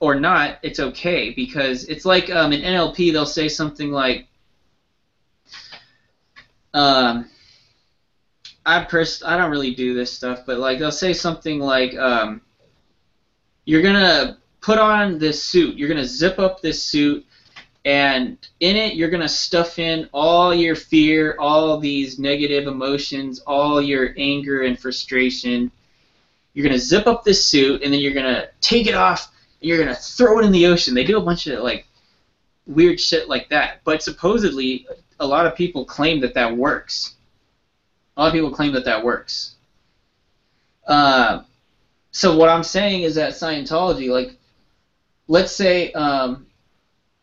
or not, it's okay, because it's like um, in N L P they'll say something like, um, I pers I don't really do this stuff, but like they'll say something like, um, you're gonna put on this suit, you're gonna zip up this suit, and in it you're gonna stuff in all your fear, all these negative emotions, all your anger and frustration. You're gonna zip up this suit, and then you're gonna take it off. You're going to throw it in the ocean. They do a bunch of like weird shit like that. But supposedly, a lot of people claim that that works. A lot of people claim that that works. Uh, so what I'm saying is that Scientology, like, let's say um,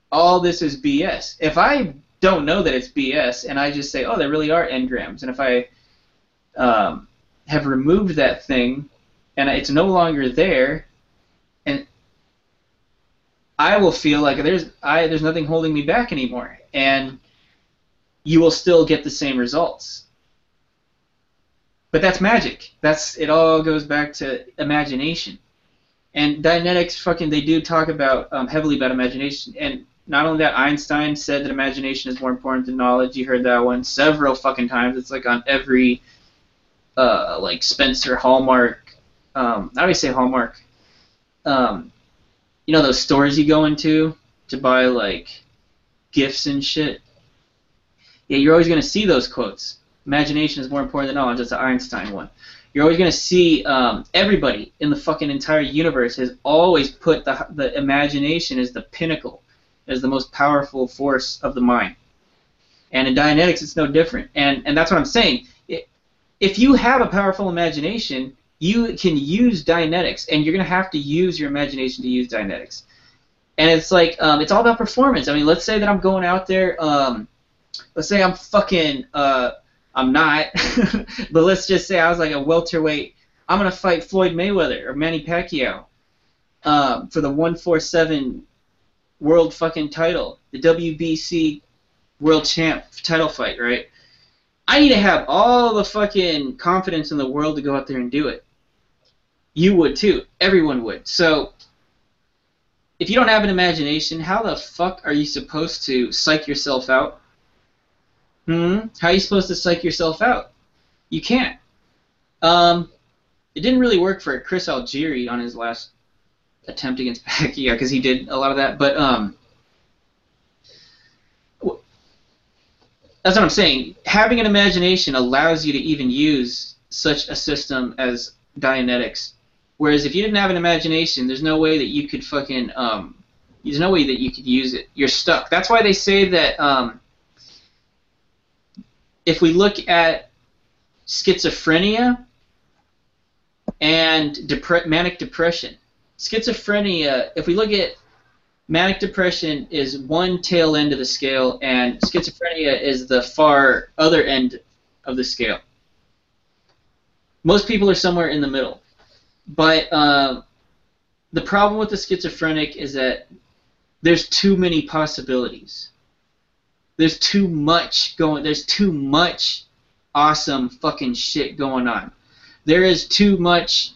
all this is B S. If I don't know that it's B S and I just say, oh, they really are engrams, and if I um, have removed that thing and it's no longer there, and I will feel like there's I there's nothing holding me back anymore, and you will still get the same results. But that's magic. That's it. All goes back to imagination, and Dianetics fucking they do talk about um, heavily about imagination, and not only that, Einstein said that imagination is more important than knowledge. You heard that one several fucking times. It's like on every uh, like Spencer Hallmark. Um, I always say Hallmark. Um, You know those stores you go into to buy like gifts and shit? Yeah, you're always going to see those quotes. Imagination is more important than knowledge. That's the Einstein one. You're always going to see um, everybody in the fucking entire universe has always put the, the imagination as the pinnacle, as the most powerful force of the mind. And in Dianetics, it's no different. And, and that's what I'm saying. It, if you have a powerful imagination, you can use Dianetics, and you're going to have to use your imagination to use Dianetics. And it's like, um, it's all about performance. I mean, let's say that I'm going out there, um, let's say I'm fucking, uh, I'm not, but let's just say I was like a welterweight, I'm going to fight Floyd Mayweather or Manny Pacquiao um, for the one forty-seven world fucking title, the W B C world champ title fight, right? I need to have all the fucking confidence in the world to go out there and do it. You would too. Everyone would. So if you don't have an imagination, how the fuck are you supposed to psych yourself out? Hmm? How are you supposed to psych yourself out? You can't. Um, it didn't really work for Chris Algieri on his last attempt against Pacquiao, because he did a lot of that. But um, that's what I'm saying. Having an imagination allows you to even use such a system as Dianetics. Whereas if you didn't have an imagination, there's no way that you could fucking, um, there's no way that you could use it. You're stuck. That's why they say that um, if we look at schizophrenia and depre- manic depression, schizophrenia, if we look at manic depression is one tail end of the scale, and schizophrenia is the far other end of the scale. Most people are somewhere in the middle. But uh, the problem with the schizophrenic is that there's too many possibilities. There's too much going, there's too much awesome fucking shit going on. There is too much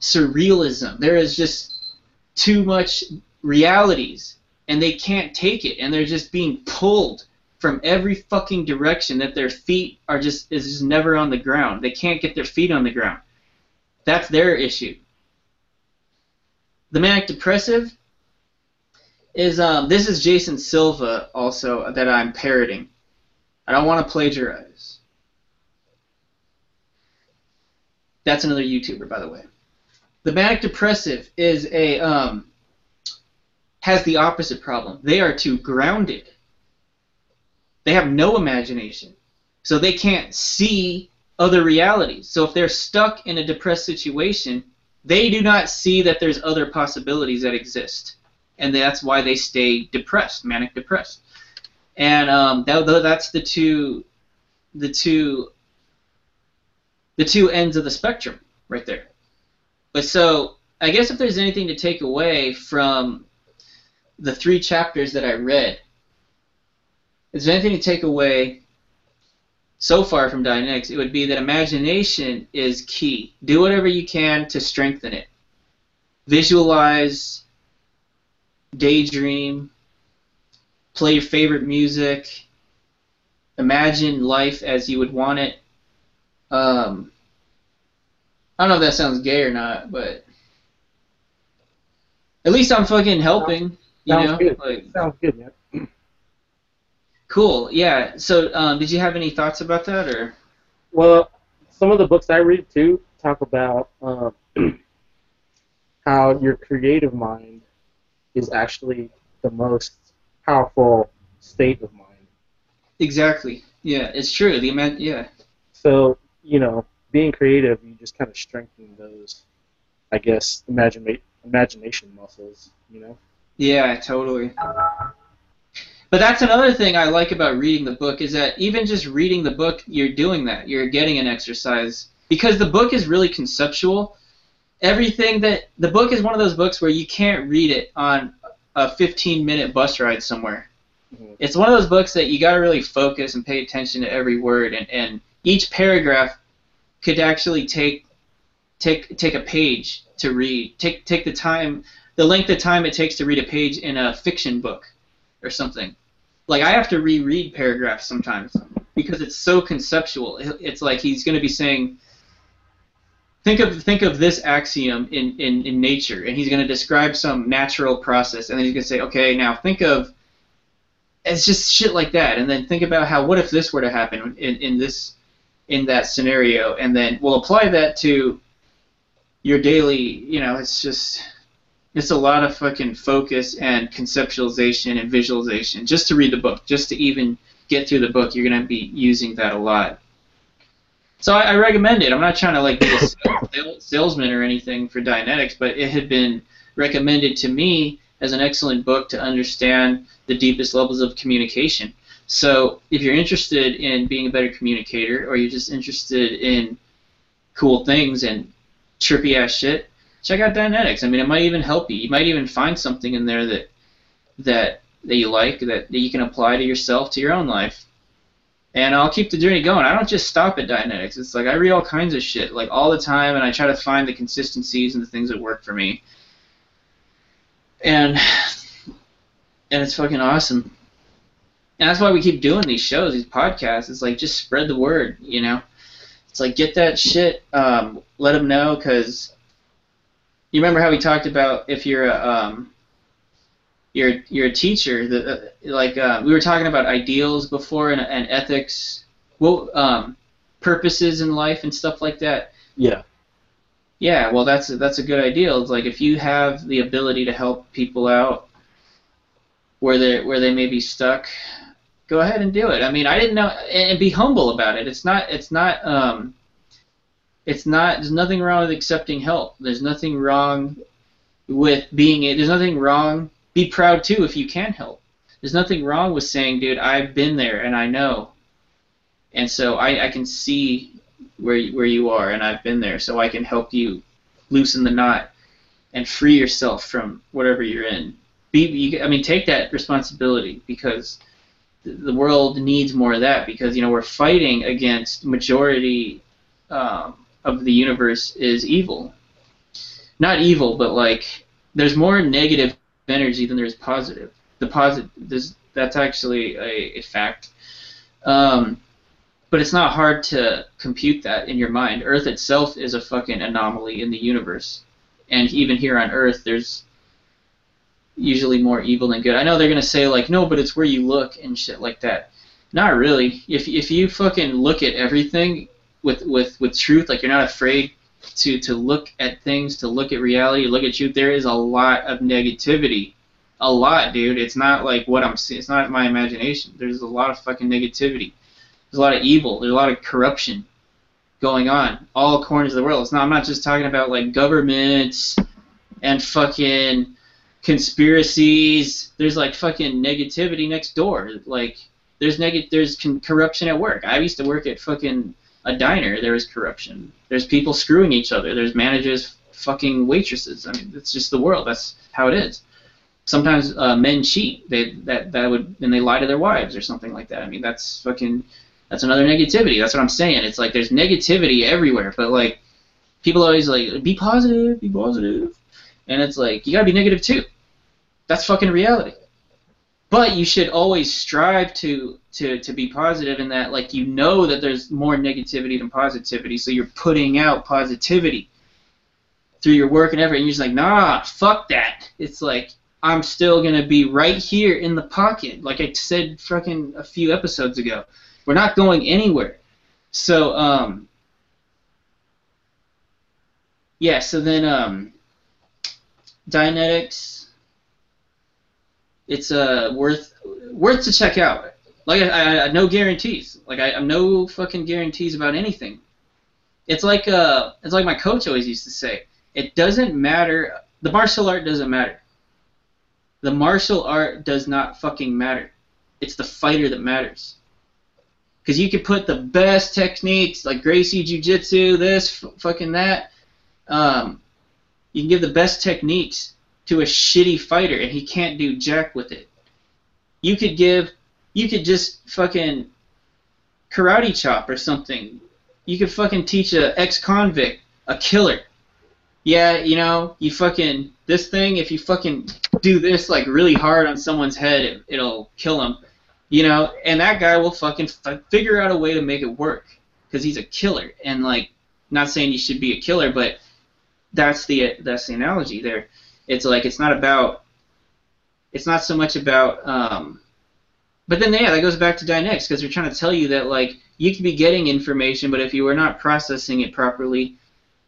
surrealism. There is just too much realities, and they can't take it, and they're just being pulled from every fucking direction. That their feet are just is just never on the ground. They can't get their feet on the ground. That's their issue. The manic depressive is um, this is Jason Silva also that I'm parroting. I don't want to plagiarize. That's another YouTuber, by the way. The manic depressive is a um, has the opposite problem. They are too grounded. They have no imagination. So they can't see other realities. So if they're stuck in a depressed situation, they do not see that there's other possibilities that exist. And that's why they stay depressed, manic depressed. And um, that, that's the two, the two, the two ends of the spectrum right there. But so I guess if there's anything to take away from the three chapters that I read, if there's anything to take away so far from Dianetics, it would be that imagination is key. Do whatever you can to strengthen it. Visualize, daydream, play your favorite music, imagine life as you would want it. Um, I don't know if that sounds gay or not, but at least I'm fucking helping. You sounds know, good. Like, sounds good, man. Cool. Yeah. So, um, did you have any thoughts about that, or? Well, some of the books I read too talk about um, how your creative mind is actually the most powerful state of mind. Exactly. Yeah, it's true. The amount. Yeah. So, you know, being creative, you just kind of strengthen those, I guess, imagine imagination muscles, you know? Yeah, totally. But that's another thing I like about reading the book, is that even just reading the book, you're doing that. You're getting an exercise. Because the book is really conceptual. Everything that... The book is one of those books where you can't read it on a fifteen-minute bus ride somewhere. Mm-hmm. It's one of those books that you got to really focus and pay attention to every word, and, and each paragraph could actually take take take a page to read. Take take the time, the length of time it takes to read a page in a fiction book or something. Like, I have to reread paragraphs sometimes because it's so conceptual. It's like he's going to be saying, think of think of this axiom in, in, in nature, and he's going to describe some natural process, and then he's going to say, okay, now think of, it's just shit like that, and then think about how, what if this were to happen in, in this in that scenario, and then we'll apply that to your daily, you know, it's just, it's a lot of fucking focus and conceptualization and visualization just to read the book, just to even get through the book. You're going to be using that a lot. So I, I recommend it. I'm not trying to, like, be a salesman or anything for Dianetics, but it had been recommended to me as an excellent book to understand the deepest levels of communication. So if you're interested in being a better communicator, or you're just interested in cool things and trippy-ass shit, check out Dianetics. I mean, it might even help you. You might even find something in there that that, that you like, that, that you can apply to yourself, to your own life. And I'll keep the journey going. I don't just stop at Dianetics. It's like I read all kinds of shit, like, all the time, and I try to find the consistencies and the things that work for me. And, and it's fucking awesome. And that's why we keep doing these shows, these podcasts. It's like, just spread the word, you know? It's like, get that shit, um, let them know, because you remember how we talked about if you're a, um, you're, you're a teacher, the, uh, like, uh, we were talking about ideals before, and, and ethics, well, um, purposes in life and stuff like that. Yeah. Yeah, well, that's a, that's a good ideal. It's like, if you have the ability to help people out where they, where they may be stuck, go ahead and do it. I mean, I didn't know, and be humble about it. It's not, it's not, um, it's not, there's nothing wrong with accepting help. There's nothing wrong with being, a, there's nothing wrong, be proud too if you can help. There's nothing wrong with saying, dude, I've been there and I know. And so I, I can see where, where you are, and I've been there, so I can help you loosen the knot and free yourself from whatever you're in. Be, you, I mean, take that responsibility, because the world needs more of that, because, you know, we're fighting against majority um, of the universe is evil. Not evil, but, like, there's more negative energy than there is positive. The positive, that's actually a, a fact. Um, but it's not hard to compute that in your mind. Earth itself is a fucking anomaly in the universe. And even here on Earth, there's usually more evil than good. I know they're going to say, like, no, but it's where you look and shit like that. Not really. If if you fucking look at everything with with, with truth, like, you're not afraid to, to look at things, to look at reality, look at truth, there is a lot of negativity. A lot, dude. It's not like what I'm seeing. It's not my imagination. There's a lot of fucking negativity. There's a lot of evil. There's a lot of corruption going on. All corners of the world. It's not, I'm not just talking about, like, governments and fucking... conspiracies. There's like fucking negativity next door. Like there's neg there's con corruption at work. I used to work at fucking a diner. There was corruption. There's people screwing each other. There's managers fucking waitresses. I mean, it's just the world. That's how it is. Sometimes uh, men cheat. They that that would and they lie to their wives or something like that. I mean, that's fucking that's another negativity. That's what I'm saying. It's like there's negativity everywhere. But like people always like be positive, be positive, and it's like you gotta be negative too. That's fucking reality. But you should always strive to to to be positive in that, like, you know that there's more negativity than positivity, so you're putting out positivity through your work and everything. And you're just like, nah, fuck that. It's like, I'm still going to be right here in the pocket, like I said fucking a few episodes ago. We're not going anywhere. So, um, yeah, so then um, Dianetics, it's uh, worth worth to check out. Like, I, I, I no guarantees. Like, I, I'm no fucking guarantees about anything. It's like uh, it's like my coach always used to say, it doesn't matter, the martial art doesn't matter. The martial art does not fucking matter. It's the fighter that matters. Because you can put the best techniques, like Gracie Jiu-Jitsu, this, f fucking that. Um, you can give the best techniques to a shitty fighter, and he can't do jack with it. You could give, you could just fucking karate chop or something. You could fucking teach a ex-convict, a killer. Yeah, you know, you fucking, this thing, if you fucking do this, like, really hard on someone's head, it, it'll kill him, you know, and that guy will fucking f figure out a way to make it work, because he's a killer, and, like, not saying you should be a killer, but that's the, that's the analogy there. It's like, it's not about, it's not so much about, um, but then, yeah, that goes back to Dianetics, because they're trying to tell you that, like, you could be getting information, but if you were not processing it properly,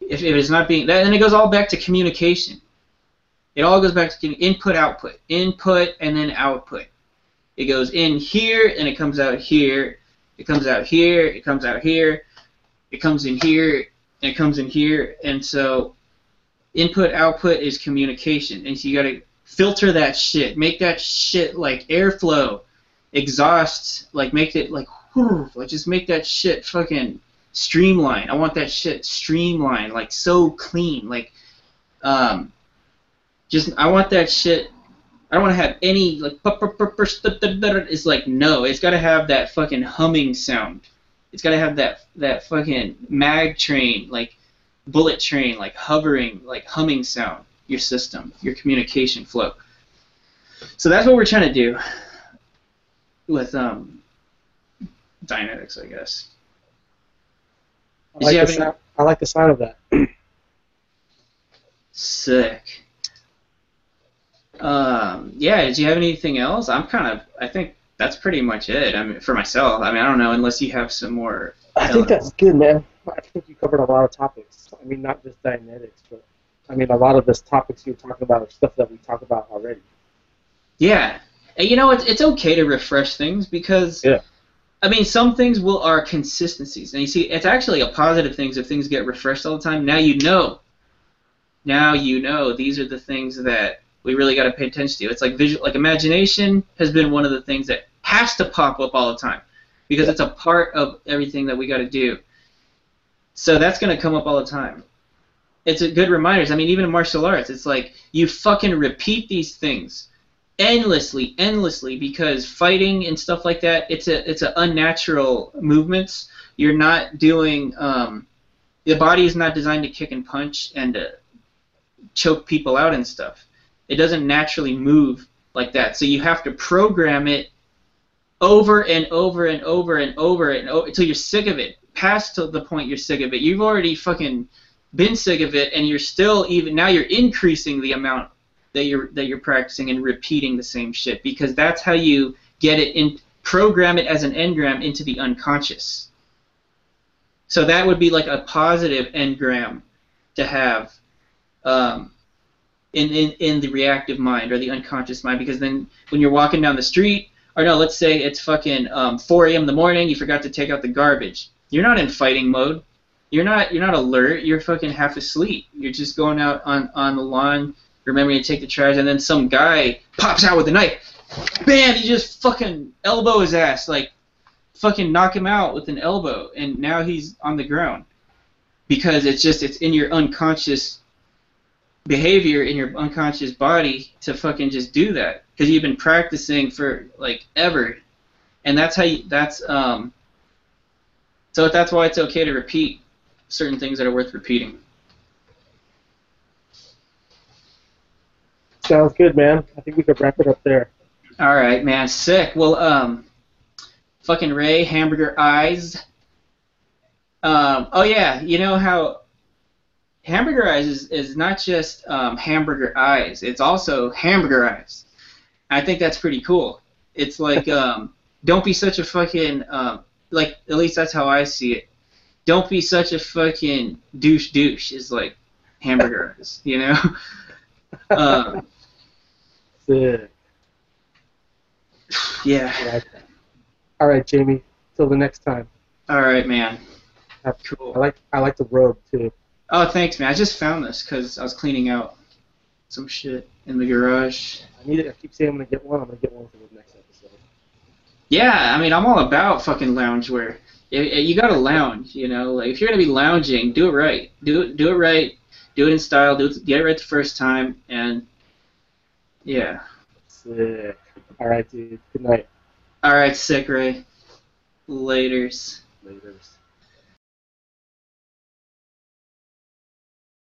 if it is not being, then it goes all back to communication. It all goes back to input, output, input, and then output. It goes in here, and it comes out here. It comes out here. It comes out here. It comes in here, and it comes in here. And so, input, output is communication. And so you gotta filter that shit, make that shit like airflow, exhaust, like make it like, whoo, like just make that shit fucking streamline. I want that shit streamlined, like so clean, like um just I want that shit, I don't want to have any like it's like, no, it's got to have that fucking humming sound. It's got to have that that fucking mag train, like bullet train, like hovering, like humming sound, your system, your communication flow. So that's what we're trying to do with um Dianetics, I guess. I like, the sound, I like the sound of that. Sick. Um, yeah, did you have anything else? I'm kind of, I think that's pretty much it. I mean, for myself, I mean, I don't know, unless you have some more. I elements. think that's good, man. I think you covered a lot of topics. I mean, not just Dianetics, but I mean, a lot of these topics you're talking about are stuff that we talked about already. Yeah. And you know, it's, it's okay to refresh things because... Yeah. I mean, some things will are consistencies, and you see, it's actually a positive thing if things get refreshed all the time. Now you know. Now you know these are the things that we really got to pay attention to. It's like visual, like imagination has been one of the things that has to pop up all the time because it's a part of everything that we got to do. So that's going to come up all the time. It's a good reminders. I mean, even in martial arts, it's like you fucking repeat these things. Endlessly, endlessly, because fighting and stuff like that, it's a it's an unnatural movements. You're not doing um, the body is not designed to kick and punch and to choke people out and stuff. It doesn't naturally move like that. So you have to program it over and over and over and over and over until you're sick of it. Past to the point you're sick of it. You've already fucking been sick of it, and you're still even now you're increasing the amount that you're that you're practicing and repeating the same shit, because that's how you get it in, program it as an engram into the unconscious. So that would be like a positive engram to have um, in, in, in the reactive mind or the unconscious mind, because then when you're walking down the street, or no, let's say it's fucking um, four A M in the morning, you forgot to take out the garbage. You're not in fighting mode. You're not, you're not alert. You're fucking half asleep. You're just going out on, on the lawn remembering to take the trash, and then some guy pops out with a knife. Bam! He just fucking elbow his ass, like fucking knock him out with an elbow, and now he's on the ground. Because it's just, it's in your unconscious behavior, in your unconscious body to fucking just do that. Because you've been practicing for, like, ever. And that's how you, that's, um, so that's why it's okay to repeat certain things that are worth repeating. Sounds good, man. I think we could wrap it up there. All right, man. Sick. Well, um, fucking Ray, Hamburger Eyes. Um, oh, yeah, you know how Hamburger Eyes is, is not just um, Hamburger Eyes. It's also Hamburger Eyes. I think that's pretty cool. It's like, um, don't be such a fucking, um, like, at least that's how I see it. Don't be such a fucking douche douche is like Hamburger Eyes, you know? um, Sick. Yeah. All right. All right, Jamie. Till the next time. All right, man. That's cool. I like I like the robe too. Oh, thanks, man. I just found this because I was cleaning out some shit in the garage. I need it. I keep saying I'm gonna get one. I'm gonna get one for the next episode. Yeah, I mean, I'm all about fucking loungewear. It, it, you gotta lounge, you know. Like if you're gonna be lounging, do it right. Do it. Do it right. Do it in style. Do it. Get it right the first time. And yeah. Sick. All right, dude. Good night. All right, sick, Ray. Laters. Laters.